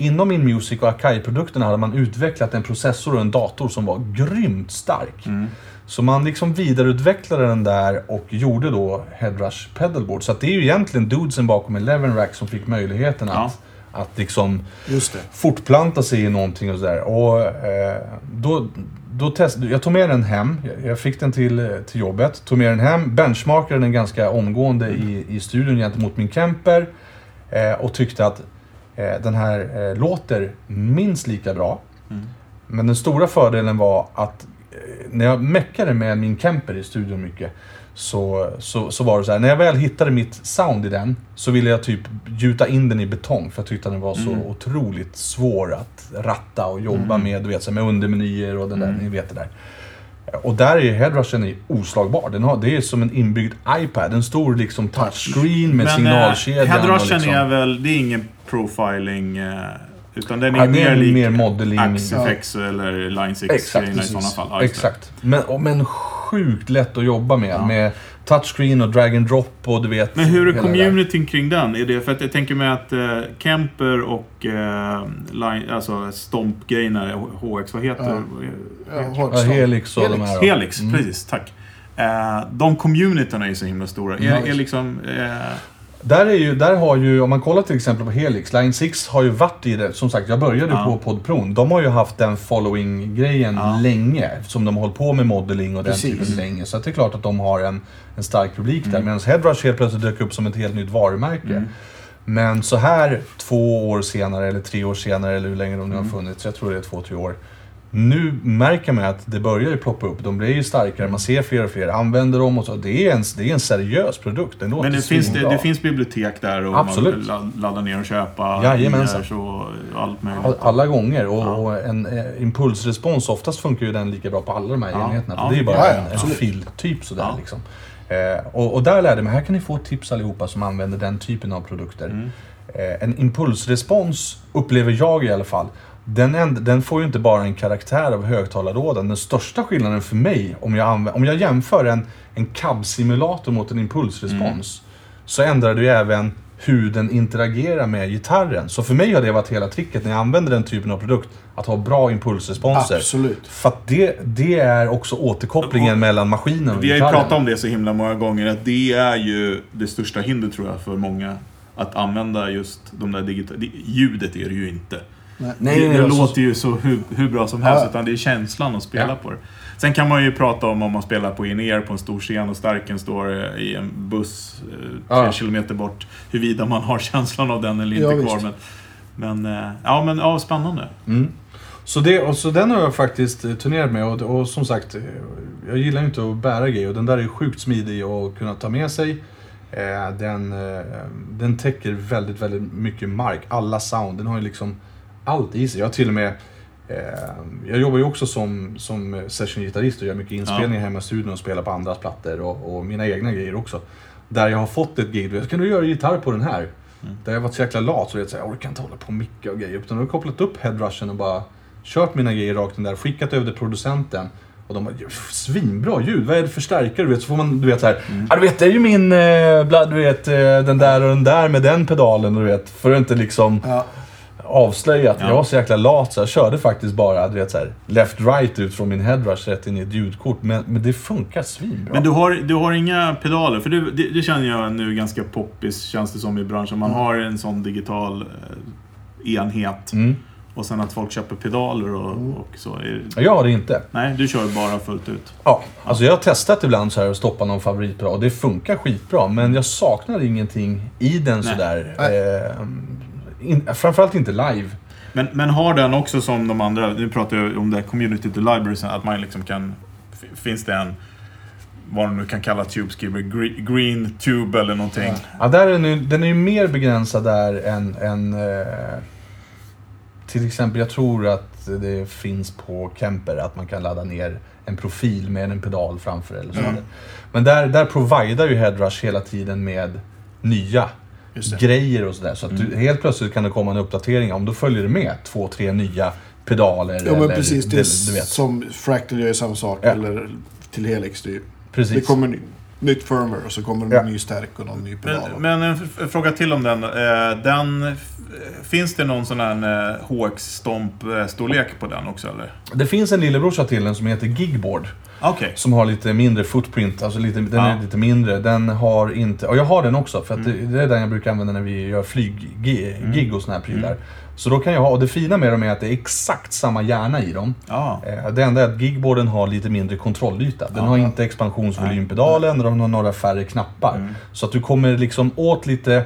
Inom In Music och Akai-produkterna hade man utvecklat en processor och en dator som var grymt stark. Mm. Så man liksom vidareutvecklade den där och gjorde då Headrush Pedalboard. Så att det är ju egentligen dudesen bakom elva Rack som fick möjligheten ja. att, att liksom Just det. fortplanta sig i någonting och sådär. Och eh, då, då testade jag, tog med den hem, jag fick den till, till jobbet, tog med den hem, benchmarkade den ganska omgående mm. i, i studion gentemot min Kemper eh, och tyckte att den här eh, låter minst lika bra. Mm. Men den stora fördelen var att eh, när jag mäckade med min Kemper i studion mycket så, så, så var det så här. När jag väl hittade mitt sound i den så ville jag typ gjuta in den i betong för jag tyckte att den var så mm. otroligt svår att ratta och jobba mm. med, du vet, så med undermenyer och den där, mm. ni vet det där. Och där är Headrushen oslagbar. Den har, det är som en inbyggd iPad. En stor liksom touchscreen med men, signalkedjan. Headrushen liksom. är väl, det är ingen profiling utan den är, ja, mer, är lik mer modeling. Axe F X ja. eller Line six exakt, i sådana fall. Ja, exakt. Men, men sjukt lätt att jobba med. Ja. Med touchscreen och drag and drop och du vet. Men hur är communityn kring den? Är det, för att jag tänker mig att uh, Kemper och uh, line, alltså Stomp-grejerna, H X, vad heter det? Uh, uh, Helix och de här. Helix, mm. precis, tack. Uh, de communityna är ju så himla stora. Mm. Är, är liksom... Uh, Där, är ju, där har ju, om man kollar till exempel på Helix, Line sex har ju varit i det, som sagt, jag började ja. på Pod Pro. De har ju haft den following-grejen ja. länge, som de har hållit på med modeling och den typen länge. Så det är klart att de har en, en stark publik mm. där, medan Headrush helt plötsligt dök upp som ett helt nytt varumärke. Mm. Men så här två år senare, eller tre år senare, eller hur länge de nu mm. har funnits, jag tror det är två, tre år. Nu märker man att det börjar ju ploppa upp. De blir ju starkare, man ser fler och fler använder dem och så. Det är en, det är en seriös produkt. Den låter Men det finns, det, det finns bibliotek där och Absolut. man laddar ner och köpa. Jajamensan. Så allt möjligt. Alla gånger och, ja. och en eh, impulsrespons, oftast funkar ju den lika bra på alla de här ja. enheterna. Ja. Det är bara ja, ja. en, en filtyp sådär ja. liksom. Eh, och, och där lärde mig, här kan ni få tips allihopa som använder den typen av produkter. Mm. Eh, en impulsrespons upplever jag i alla fall. Den, änd- den får ju inte bara en karaktär av högtalarråden. Den största skillnaden för mig, om jag, anv- om jag jämför en, en cab-simulator mot en impulsrespons, mm. så ändrar du även hur den interagerar med gitarren. Så för mig har det varit hela tricket när jag använder den typen av produkt, att ha bra impulsresponser. Absolut. För att det, det är också återkopplingen och, mellan maskinen och gitarren. Vi har ju pratat om det så himla många gånger, att det är ju det största hindret tror jag för många, att använda just de där digitala... Ljudet är det ju inte. Nej, nej, det, det låter ju så hur, hur bra som helst, ja. utan det är känslan att spela ja. på det. Sen kan man ju prata om om man spelar på in-ear på en stor scen och starken står i en buss ja. tre kilometer bort, huruvida man har känslan av den eller inte ja, kvar. Men, men, ja, men ja, spännande. Mm. Så, det, och så den har jag faktiskt turnerat med och, och som sagt, jag gillar inte att bära grejer och den där är sjukt smidig att kunna ta med sig. Den, den täcker väldigt, väldigt mycket mark. Alla sound, den har ju liksom allt i sig. Jag till och med eh, jag jobbar ju också som, som sessiongitarrist och gör mycket inspelningar ja. hemma i studion och spelar på andras plattor och, och mina egna grejer också. Där jag har fått ett gig, kan du göra gitarr på den här? Mm. Där jag varit så jäkla lat så jag säger, jag kan inte hålla på mycket och grejer. Utan jag har kopplat upp Headrushen och bara kört mina grejer rakt in där, skickat över till producenten. Och de bara, svinbra ljud, vad är det för stärkare? Du vet, så får man, du vet så här, mm. ah, du vet, det är ju min, eh, du vet, eh, den där och den där med den pedalen, du vet. För att inte liksom... Ja. avslöjat. Ja. Jag var så jäkla lat så jag körde faktiskt bara, du vet så här, left right ut från min Headrush rätt in i ett ljudkort, men, men det funkar svinbra. Men du har, du har inga pedaler, för du, det, det känner jag nu ganska poppis känns det som i branschen. Man mm. har en sån digital eh, enhet mm. och sen att folk köper pedaler och, och så. Är... Jag har det inte. Nej, du kör bara fullt ut. Ja, alltså jag har testat ibland så här att stoppa någon favoritpedal och det funkar skitbra, men jag saknar ingenting i den så där. Eh, In, framförallt inte live. Men, men har den också som de andra, nu pratar jag om det här community to library, att man liksom kan, f- finns det en, vad man nu kan kalla tube skipper, green, green tube eller någonting. Ja, ja där är nu, den är ju mer begränsad där än, än eh, till exempel, jag tror att det finns på Kemper att man kan ladda ner en profil med en pedal framför eller så. Mm. Men där, där providar ju Headrush hela tiden med nya grejer och sådär. Så att mm. du, helt plötsligt kan det komma en uppdatering. Om du följer med två, tre nya pedaler. Ja men eller, precis, det är, du vet. Som Fractal gör samma sak. Ja. Eller till Helix. Det, precis. Det kommer ny, nytt firmware och så kommer det en ja. ny stärk och någon ny pedal. Men, men en f- fråga till om den. den. Finns det någon sån här H X-stomp-storlek på den också eller? Det finns en lillebrorsa till den som heter Gigboard. Okay. Som har lite mindre footprint, alltså lite, den är ah. lite mindre. Den har inte, och jag har den också för att mm. det är den jag brukar använda när vi gör flyggig mm. och såna här prylar. Mm. Så då kan jag ha, och det fina med dem är att det är exakt samma hjärna i dem. Ah. Det enda är att gigboarden har lite mindre kontrollyta. Den ah. har inte expansionsvolympedalen och den har några färre knappar. Mm. Så att du kommer liksom åt lite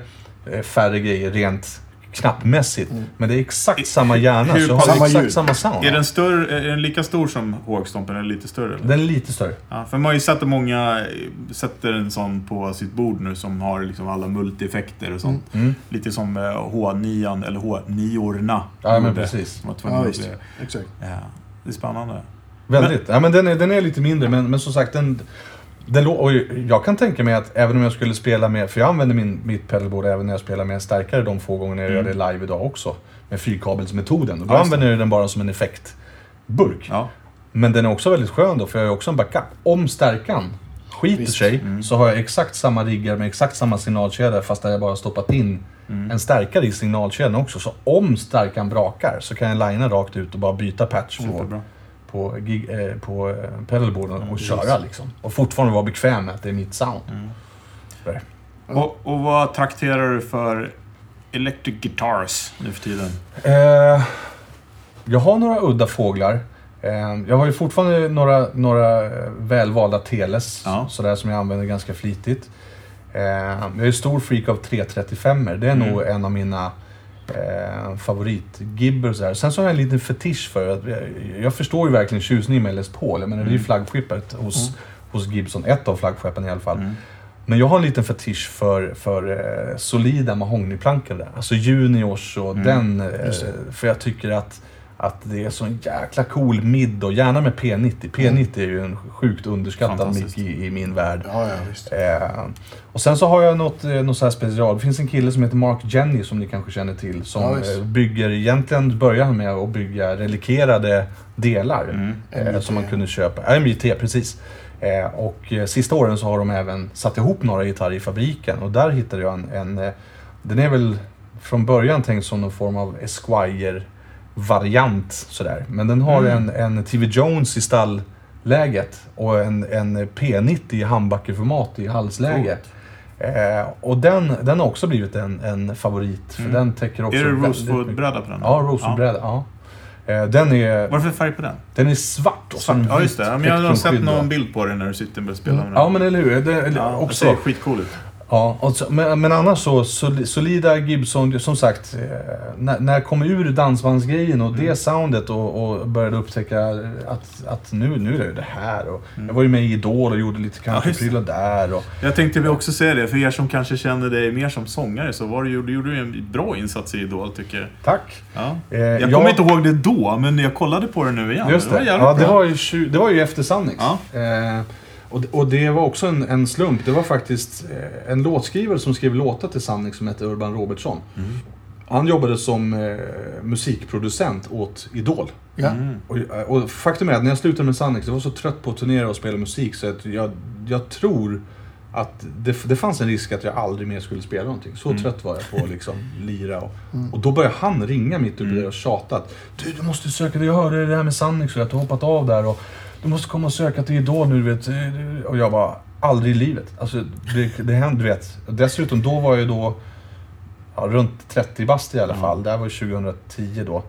färre grejer rent knappmässigt, mm. men det är exakt samma hjärna. Hur, så har samma exakt ljud. Samma sound. Är den, större, är den lika stor som H X-stompen eller lite större? Eller? Den är lite större. Ja, för man har ju sett många sätter en sån på sitt bord nu som har liksom alla multi-effekter och sånt. Mm. Mm. Lite som H nio eller H nio-orna. Ja, men precis. Ja, just. Exakt. Ja, det är spännande. Väldigt. Men, ja, men den är, den är lite mindre, men, men som sagt den... Den, och jag kan tänka mig att även om jag skulle spela med, för jag använder min, mitt pedalboard även när jag spelar med en stärkare de få gånger jag mm. gör det live idag också med fyrkabelsmetoden, och då ja, använder jag den bara som en effektburk ja. men den är också väldigt skön då, för jag har också en backup om stärkan skiter Visst. sig mm. så har jag exakt samma riggar med exakt samma signalkedja fast där jag bara stoppat in mm. en stärkare i signalkedjan också, så om stärkan brakar så kan jag linea rakt ut och bara byta patch från på, gig, eh, på pedalboarden och mm, köra liksom. Och fortfarande vara bekväm med att det är mitt sound. Mm. Ja. Och, och vad trakterar du för electric guitars nu för tiden? Eh, jag har några udda fåglar. Eh, jag har ju fortfarande några, några välvalda teles, ja. sådär som jag använder ganska flitigt. Eh, jag är en stor freak av tre trettiofem. Det är mm. nog en av mina eh, favoritgibber. Sen så har jag en liten fetisch för att jag, jag förstår ju verkligen tjusning med Les Paul. Men mm. det är ju flaggskeppet hos, mm. hos Gibson. Ett av flaggskeppen i alla fall. Mm. Men jag har en liten fetisch för, för eh, solida mahognyplankor där. Alltså Juniors och mm. den. Eh, för jag tycker att, att det är så en jäkla cool mid. Och gärna med P nittio. P nittio är ju en sjukt underskattad mick i, i min värld. Ja, ja, visst. Eh, och sen så har jag något, eh, något så här special. Det finns en kille som heter Mark Jenny som ni kanske känner till. Som ja, eh, bygger, egentligen börjar med att bygga relikerade delar. Mm. Eh, som man kunde köpa. M J T, precis. Och sista åren så har de även satt ihop några gitarrer i fabriken. Och där hittade jag en, en... Den är väl från början tänkt som någon form av Esquire-variant. Sådär. Men den har mm. en, en T V Jones i stallläget. Och en, en P nittio i handbackerformat i halsläget. Oh. Eh, och den, den har också blivit en, en favorit. För mm. den täcker också... Är det Rosewood-bräda på den? Ja, Rosewood-bräda, ja. Den är... Varför färg på den? Den är svart och svart. Ja, just det. Ja, men jag har sett någon bild på den när du sitter och spelar med den. Ja, men eller hur? Det är ja, också. Det ser skitcool ut. Ja, och så, men, men annars så solida Gibson, som sagt, när, när jag kom ur dansbandsgrejen och mm. det soundet och, och började upptäcka att, att nu, nu är det det här. Och mm. jag var ju med i Idol och gjorde lite countryprylar ja, där. Och, jag tänkte vi också säga det, för er som kanske känner dig mer som sångare så var det, gjorde, gjorde du en bra insats i Idol, tycker jag. Tack. Ja. Eh, jag kommer jag... inte ihåg det då, men jag kollade på det nu igen. Just det, det var, ja, det var, ju, det var ju efter Sunnex. Ja. Eh, Och det var också en, en slump. Det var faktiskt en låtskrivare som skrev låtar till Sunnex som hette Urban Robertson. Mm. Han jobbade som eh, musikproducent åt Idol. Ja. Mm. Och, och faktum är att när jag slutade med Sunnex, jag var så trött på att turnera och spela musik så att jag, jag tror att det, det fanns en risk att jag aldrig mer skulle spela någonting. Så mm. trött var jag på att liksom lira. Och, mm. och då började han ringa mitt uppe mm. och tjata. Du, du måste söka dig. Jag hörde det här med Sunnex och att du hoppat av där och du måste komma och söka till Idol nu, vet du. Och jag var aldrig i livet. Alltså, det, det hände, du vet. Dessutom, då var jag då ja, runt trettio bast i alla fall. Mm. Det här var ju tjugohundratio då.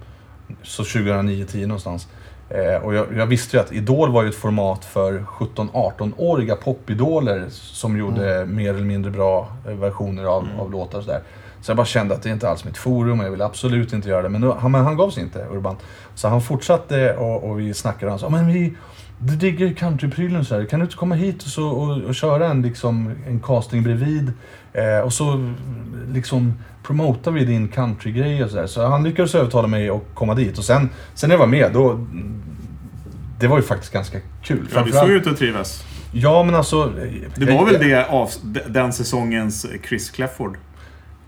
Så tjugohundranio tio någonstans. Eh, och jag, jag visste ju att Idol var ju ett format för sjutton arton-åriga popidoler som gjorde mm. mer eller mindre bra versioner av, mm. av låtar sådär. Så jag bara kände att det inte alls mitt forum och jag ville absolut inte göra det. Men, då, han, men han gav sig inte, Urban. Så han fortsatte och, och vi snackade och han sa, men vi... Du digger countryprylen så här. Kan du inte komma hit och, så, och, och köra en, liksom, en casting bredvid? Eh, och så liksom promotar vi din countrygrej och så där. Så han lyckades övertala mig att komma dit. Och sen, sen när jag var med, då... Det var ju faktiskt ganska kul. Ja, vi såg ut och trivas. Ja, men alltså... Det var jag, väl det av den säsongens Chris Clafford?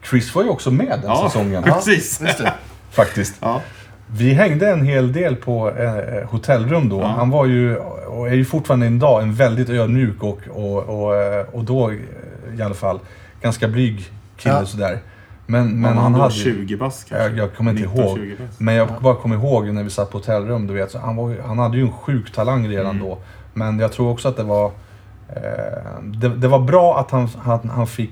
Chris var ju också med den ja, säsongen. Precis. Ja, precis. Faktiskt. Ja. Vi hängde en hel del på eh, hotellrum då. Ja. Han var ju, och är ju fortfarande en dag, en väldigt ödmjuk och, och, och, och då i alla fall ganska blyg kille ja. sådär. Men, men ja, han hade tjugo bask kanske. Jag, jag kommer inte ihåg. Men jag ja. bara kommer ihåg när vi satt på hotellrum, du vet. Så han, var, han hade ju en sjuk talang redan mm. då. Men jag tror också att det var... Eh, det, det var bra att han, han, han fick...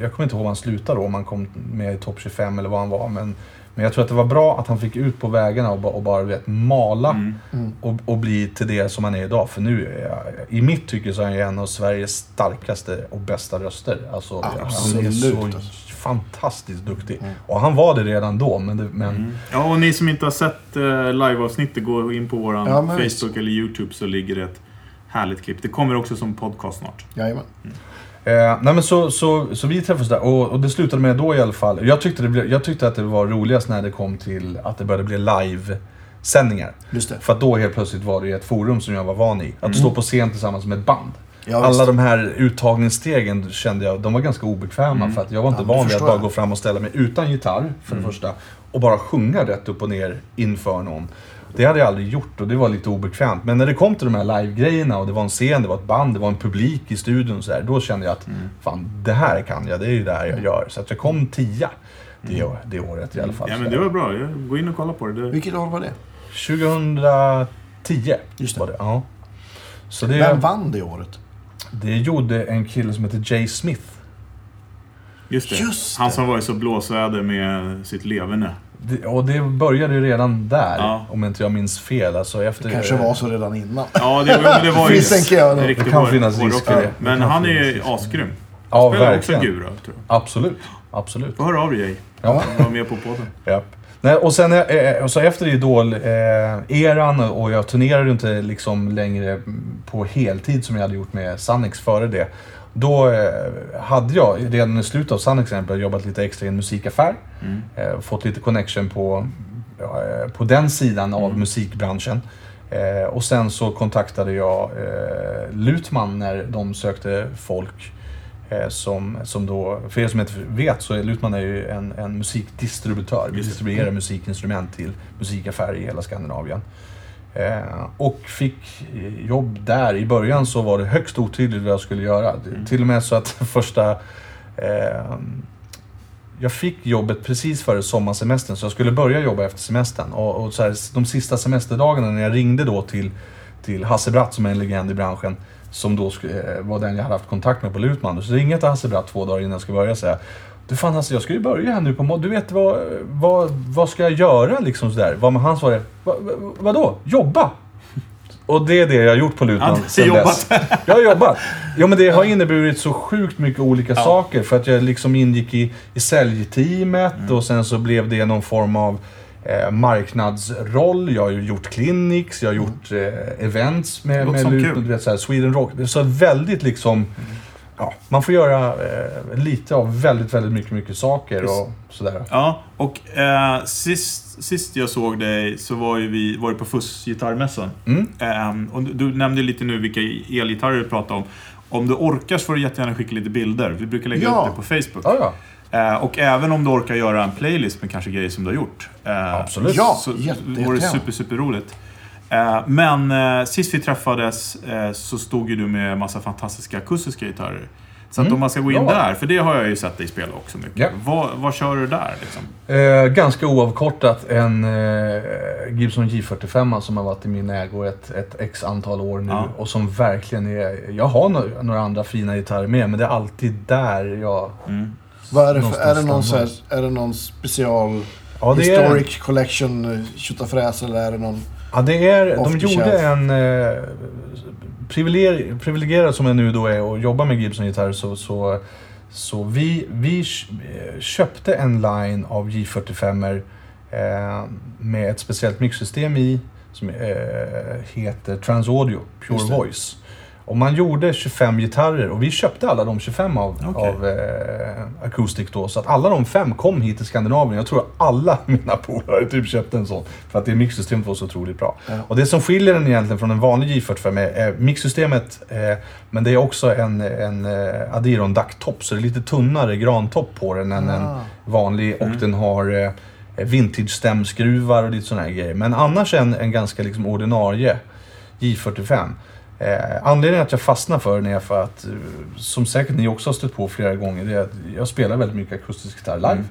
Jag kommer inte ihåg om han slutade då, om han kom med i topp tjugofem eller vad han var, men... Men jag tror att det var bra att han fick ut på vägarna och bara, och bara vet, mala mm. Mm. Och, och bli till det som han är idag. För nu, är jag, i mitt tycke så är han ju en av Sveriges starkaste och bästa röster. Alltså, absolut. Han är så fantastiskt duktig. Mm. Och han var det redan då. Men det, men... Mm. Ja, och ni som inte har sett eh, liveavsnittet, gå in på vår ja, men... Facebook eller YouTube så ligger det ett härligt klipp. Det kommer också som podcast snart. Jajamän. Mm. Eh, nej men så, så, så vi träffades där och, och det slutade med då i alla fall. Jag tyckte, det blev, jag tyckte att det var roligast när det kom till att det började bli live-sändningar. Just det. För att då helt plötsligt var det ju ett forum som jag var van i. Att mm. stå på scen tillsammans med ett band. Ja, alla visst. De här uttagningsstegen kände jag, de var ganska obekväma mm. för att jag var inte ja, van vid att bara jag. gå fram och ställa mig utan gitarr för mm. det första. Och bara sjunga rätt upp och ner inför någon. Det hade jag aldrig gjort och det var lite obekvämt. Men när det kom till de här live-grejerna och det var en scen, det var ett band, det var en publik i studion och så här, då kände jag att mm. fan, det här kan jag, det är ju det här jag gör. Så att jag kom tia det, mm. det året i alla fall. Ja, men det var bra. Jag går in och kollar på det. det. Vilket år var det? tjugohundratio Just det. Var det. Ja. Så det. Vem vann det året? Det gjorde en kille som heter Jay Smith. Just det. Just det. Han som var i så blåsväder med sitt leverne. Det, och det började redan där, ja. Om inte jag minns fel. Alltså efter, det kanske var så redan innan. Ja, det, det var ju det, det kan hår, finnas risk för det. Men det han är ju asgrym. Ja, spelar verkligen. Spelar också gura, tror jag. Absolut, absolut. Hör av dig, ja. Jag var med på podden. Japp. Nej, och sen eh, och så efter Idol-eran eh, och jag turnerade inte liksom längre på heltid som jag hade gjort med Sunnex före det. Då eh, hade jag redan i slutet av Sunnex jobbat lite extra i en musikaffär. Mm. Eh, fått lite connection på, eh, på den sidan av mm. musikbranschen. Eh, och sen så kontaktade jag eh, Luthman när de sökte folk. Som, som då, för er som inte vet så är Luthman är ju en, en musikdistributör. Vi distribuerar mm. musikinstrument till musikaffärer i hela Skandinavien. Eh, och fick jobb där. I början så var det högst otydligt vad jag skulle göra. Mm. Till och med så att första... Eh, jag fick jobbet precis före sommarsemestern, så jag skulle börja jobba efter semestern. Och, och så här, de sista semesterdagarna när jag ringde då till, till Hassebratt som är en legend i branschen. Som då var den jag hade haft kontakt med på Luthman. Så ringde jag till Hassebratt två dagar innan jag skulle börja och säga, du fan Hasse, jag ska ju börja här nu på måndag. Du vet, vad, vad, vad ska jag göra liksom sådär? Vad med hans var det? Va, va, vadå? Jobba! Och det är det jag har gjort på Luthman sedan jobbat. Dess. Jag har jobbat. Ja, men det har inneburit så sjukt mycket olika ja. saker. För att jag liksom ingick i, i säljteamet mm. och sen så blev det någon form av Eh, marknadsroll. Jag har ju gjort clinics, jag har gjort eh, events med, med Luthman, du vet, så här, Sweden Rock. Det är så väldigt liksom mm. ja, man får göra eh, lite av väldigt, väldigt mycket, mycket saker och sådär. Ja, och eh, sist, sist jag såg dig så var ju vi var ju på Fuss-gitarrmässan. Mm. Eh, och du, du nämnde lite nu vilka elgitarrer du pratade om. Om du orkar så får du jättegärna skicka lite bilder. Vi brukar lägga ja. upp det på Facebook. Ja, ja. Och även om du orkar göra en playlist med kanske grejer som du har gjort. Absolut. Ja, så var det super, super roligt. Men sist vi träffades så stod ju du med en massa fantastiska akustiska gitarrer. Så att mm. om man ska gå in ja. där, för det har jag ju sett dig spela också mycket. Ja. Vad, vad kör du där liksom? Eh, ganska oavkortat en eh, Gibson J fyrtiofem som har varit i min ägo ett, ett x antal år nu. Ja. Och som verkligen är... Jag har no- några andra fina gitarrer med, men det är alltid där jag... Mm. Vad är det för, är det någon så här, är det någon special ja, det historic är, collection tjuttafräs eller är det någon? Ja, det är de gjorde en eh, privilegier, privilegierad som jag nu då är och jobbar med Gibson gitarr så så så vi vi köpte en line av J fyrtiofem eh, med ett speciellt mixsystem i som eh, heter Transaudio Pure Voice. Och man gjorde tjugofem gitarrer och vi köpte alla de tjugofem av, okay. av eh, Acoustic då. Så att alla de fem kom hit till Skandinavien. Jag tror alla mina polare typ köpte en sån. För att det mixsystemet var så otroligt bra. Ja. Och det som skiljer den egentligen från en vanlig J fyrtiofem är, är mixsystemet. Eh, men det är också en, en eh, Adiron Duck-topp. Så det är lite tunnare grantopp på den än ah. en vanlig. Och mm. den har eh, vintage-stämskruvar och lite såna här grejer. Men annars en, en ganska liksom ordinarie J fyrtiofem. Eh, anledningen att jag fastnar för den är för att, som säkert ni också har stött på flera gånger, det är att jag spelar väldigt mycket akustisk gitarr live. Mm.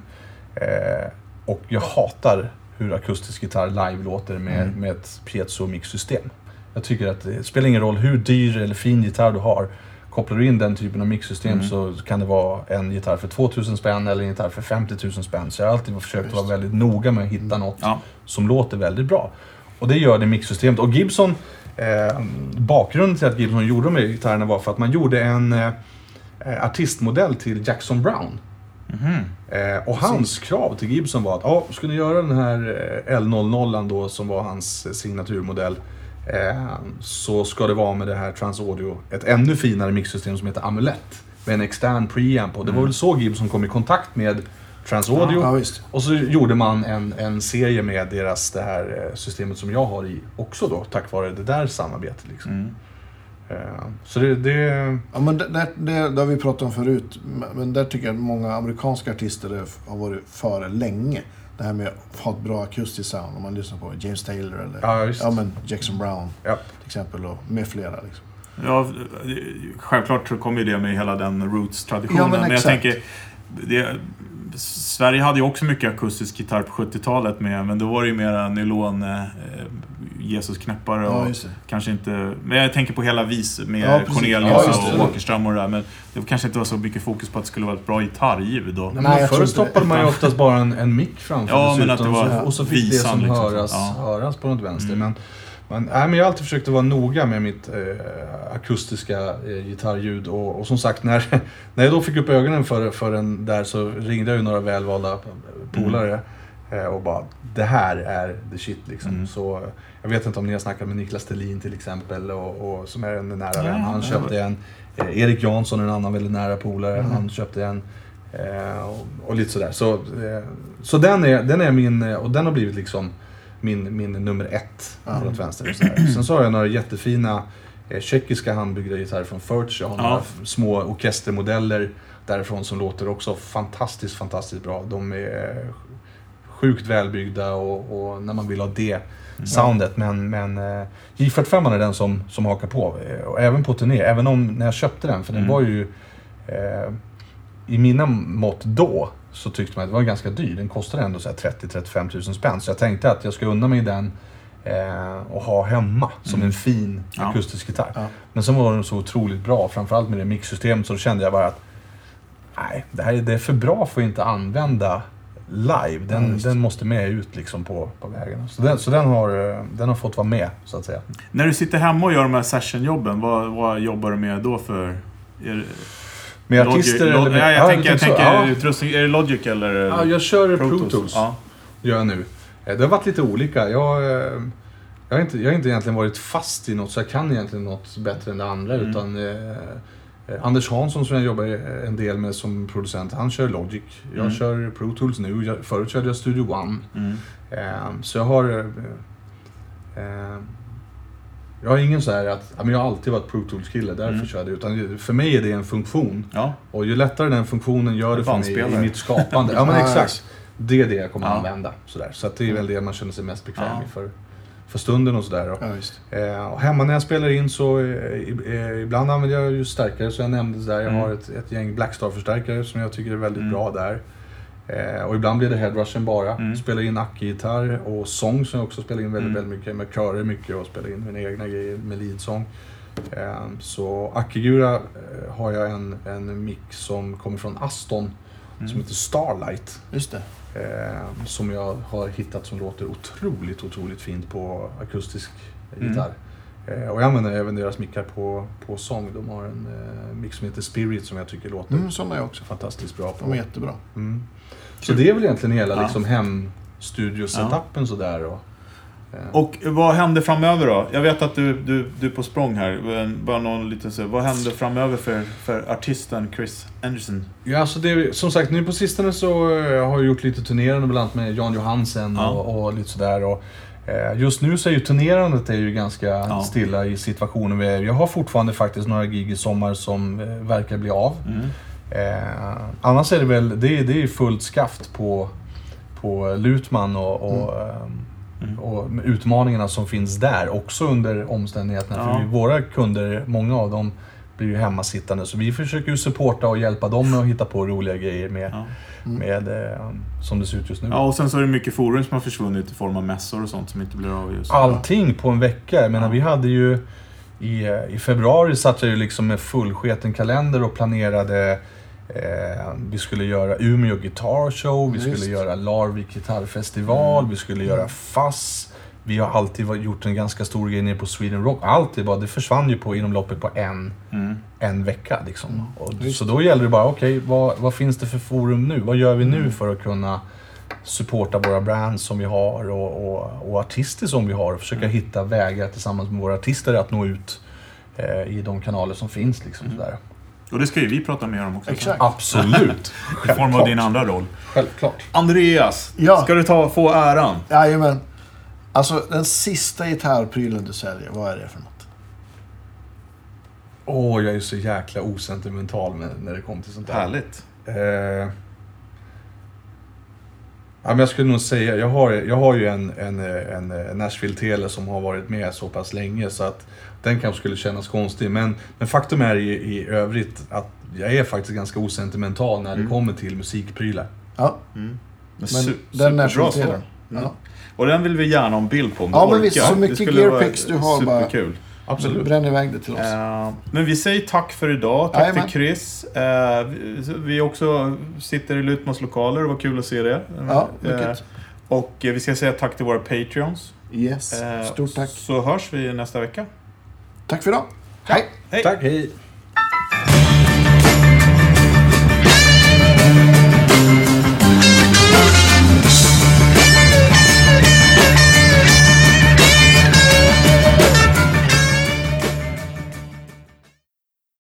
Eh, och jag hatar hur akustisk gitarr live låter med, mm. med ett piezo-mixsystem. Jag tycker att det spelar ingen roll hur dyr eller fin gitarr du har. Kopplar du in den typen av mixsystem mm. så kan det vara en gitarr för tvåtusen spänn eller en gitarr för femtiotusen spänn. Så jag har alltid försökt Just. vara väldigt noga med att hitta något ja. som låter väldigt bra. Och det gör det mixsystemet. Och Gibson... Eh, bakgrunden till att Gibson gjorde de här gitarrerna var för att man gjorde en eh, artistmodell till Jackson Browne. Mm-hmm. Eh, och hans krav till Gibson var att ja, ah, skulle ni göra den här L noll noll då som var hans signaturmodell eh, så ska det vara med det här Transaudio ett ännu finare mixsystem som heter Amulett med en extern preamp och det var väl så Gibson kom i kontakt med Transaudio. Ja, ja, och så gjorde man en, en serie med deras det här systemet som jag har i också då, tack vare det där samarbetet liksom. Mm. Uh, så det... det... Ja, men det, det, det, det har vi pratat om förut, men där tycker jag att många amerikanska artister har varit före länge. Det här med att ha ett bra akustiskt sound, om man lyssnar på James Taylor eller ja, just. Ja, men Jackson Browne ja. till exempel, och med flera liksom. Ja, självklart så kommer ju det med hela den roots-traditionen, ja, men, men jag tänker... Det, Sverige hade ju också mycket akustisk gitarr på sjuttiotalet med, men då var det ju mera nylon eh, Jesus-knäppare ja, och kanske inte, men jag tänker på hela vis med ja, Cornelius ja, och Åkerström och det där, men det kanske inte var så mycket fokus på att det skulle vara ett bra gitarrljud då. Nej, men förr stoppade man ju oftast bara en, en mick framför ja, men att det var så, och så fick visan, det som liksom höras, ja. höras på något vänster mm. men Men, nej, men jag har alltid försökt att vara noga med mitt eh, akustiska eh, gitarrljud. Och, och som sagt, när, när jag då fick upp ögonen för, för den där så ringde jag ju några välvalda polare. Mm. Eh, och bara, det här är the shit liksom. Mm. Så jag vet inte om ni har snackat med Niklas Thelin till exempel. Och, och som är en nära vän. Han köpte en. Eh, Erik Jansson, en annan väldigt nära polare. Mm. Han köpte en. Eh, och, och lite sådär. Så, eh, så den, är, den är min, och den har blivit liksom... Min, min nummer ett mm. från vänster. Så sen så har jag några jättefina eh, tjeckiska handbyggda gitarrer från Furch. Jag har några ja. små orkestermodeller därifrån som låter också fantastiskt, fantastiskt bra. De är sjukt välbyggda och, och när man vill ha det mm. soundet. Men, men eh, J fyrtiofem är den som, som hakar på. Och även på turné, även om när jag köpte den. För den mm. var ju eh, i mina mått då. Så tyckte man att det var ganska dyr. Den kostade ändå så här trettio till trettiofem tusen spänn. Så jag tänkte att jag ska unna mig den eh, och ha hemma som mm. en fin ja. akustisk gitarr. Ja. Men så var den så otroligt bra. Framförallt med det mixsystemet så kände jag bara att nej, det här det är för bra för att inte använda live. Den, mm, den måste med ut liksom på, på vägen. Så, den, så den, har, den har fått vara med så att säga. När du sitter hemma och gör de här sessionjobben, vad, vad jobbar du med då för... Er... Med artister Logi- eller med... Ja, jag, ah, tänker, jag tänker ja. utrustning. Är det Logic eller ja, jag kör Pro Tools. Pro Tools. Ja. Gör jag nu. Det har varit lite olika. Jag, jag, har inte, jag har inte egentligen varit fast i något så jag kan egentligen något bättre än det andra. Mm. Utan, eh, Anders Hansson som jag jobbar en del med som producent, han kör Logic. Jag mm. kör Pro Tools nu. Jag, förut körde jag Studio One. Mm. Eh, så jag har... Eh, eh, Jag har ingen så här att men jag har alltid varit Pro Tools-kille, därför mm. kör jag det. Utan för mig är det en funktion. Ja. Och ju lättare den funktionen gör det för mig spelare. i mitt skapande. Ja, men exakt. Det är det jag kommer ja. att använda. Så, där. Så att det är väl det man känner sig mest bekväm ja. i för, för stunden och sådär. Ja, just. Eh, och hemma när jag spelar in så eh, ibland använder jag ju stärkare. Så jag nämnde sådär. Jag mm. har ett, ett gäng Blackstar-förstärkare som jag tycker är väldigt mm. bra där. Eh, och ibland blir det headrushen bara. Mm. Spelar in ackgitarr och sång som jag också spelar in väldigt, mm. väldigt mycket. Med körer mycket och spelar in mina egna grejer med leadsång. Eh, så ackigura eh, har jag en, en mic som kommer från Aston mm. som heter Starlight. Just det. Eh, som jag har hittat som låter otroligt, otroligt fint på akustisk mm. gitarr. Eh, och jag använder även deras mickar på, på sång. De har en eh, mic som heter Spirit som jag tycker låter mm, som är också fantastiskt bra på. De är jättebra. Mm. Så det är väl egentligen hela ja. liksom, hemstudio-setupen ja. sådär. Och, eh. och vad händer framöver då? Jag vet att du, du, du är på språng här. Bara någon liten så. Vad händer framöver för, för artisten Chris Andersen? Ja, alltså det, som sagt, nu på sistone så har jag gjort lite turnerande bland annat med Jan Johansen ja. och, och lite sådär. Och, eh, just nu så är ju turnerandet är ju ganska ja. stilla i situationen. Jag har fortfarande faktiskt några gig i sommar som eh, verkar bli av. Mm. Eh, annars är det väl det, det är fullt skaft på, på Luthman och, och, mm. och, och utmaningarna som finns där också under omständigheterna ja. för våra kunder, många av dem blir ju hemmasittande så vi försöker ju supporta och hjälpa dem med att hitta på roliga grejer med, ja. mm. med eh, som det ser ut just nu. Ja, och sen så är det mycket forum som har försvunnit i form av mässor och sånt som inte blir av just allting då. På en vecka, jag menar ja. vi hade ju i, i februari satt jag ju liksom med fullsketen kalender och planerade. Eh, vi skulle göra Umeå Guitar Show, vi Just. skulle göra Larvik Gitarrfestival, mm. vi skulle göra F A S. Vi har alltid gjort en ganska stor grej nere på Sweden Rock. Alltid bara, det försvann ju på inom loppet på en, mm. en vecka liksom. Och, så då gäller det bara, okej, okay, vad, vad finns det för forum nu? Vad gör vi nu mm. för att kunna supporta våra brands som vi har och, och, och artister som vi har och försöka mm. hitta vägar tillsammans med våra artister att nå ut eh, i de kanaler som finns liksom mm. sådär. Och det ska ju vi prata mer om också. Exakt. Absolut. I form av din andra roll. Självklart. Andreas, ja. ska du ta få äran? Jajamän. Alltså den sista gitarrprylen du säljer, vad är det för något? Åh, oh, jag är så jäkla osentimental med, när det kommer till sånt där. Härligt. Eh... Ja, men jag skulle nog säga, jag har, jag har ju en, en, en Nashville Tele som har varit med så pass länge så att den kanske skulle kännas konstig. Men, men faktum är i, i övrigt att jag är faktiskt ganska osentimental när det mm. kommer till musikprylar. Ja, mm. men, men den Nashville Tele. Mm. Ja. Och den vill vi gärna ha en bild på. Ja, men visst, så mycket gearpicks du har superkul. Bara. Absolut. Bränn iväg det till oss. Uh, men vi säger tack för idag. Tack Amen. Till Chris. Uh, vi, vi också sitter i Lutmans lokaler. Det var kul att se det. Ja, uh, och vi ska säga tack till våra Patreons. Yes, uh, stort tack. Så hörs vi nästa vecka. Tack för idag. Ja. Hej. Hej. Tack. Hej.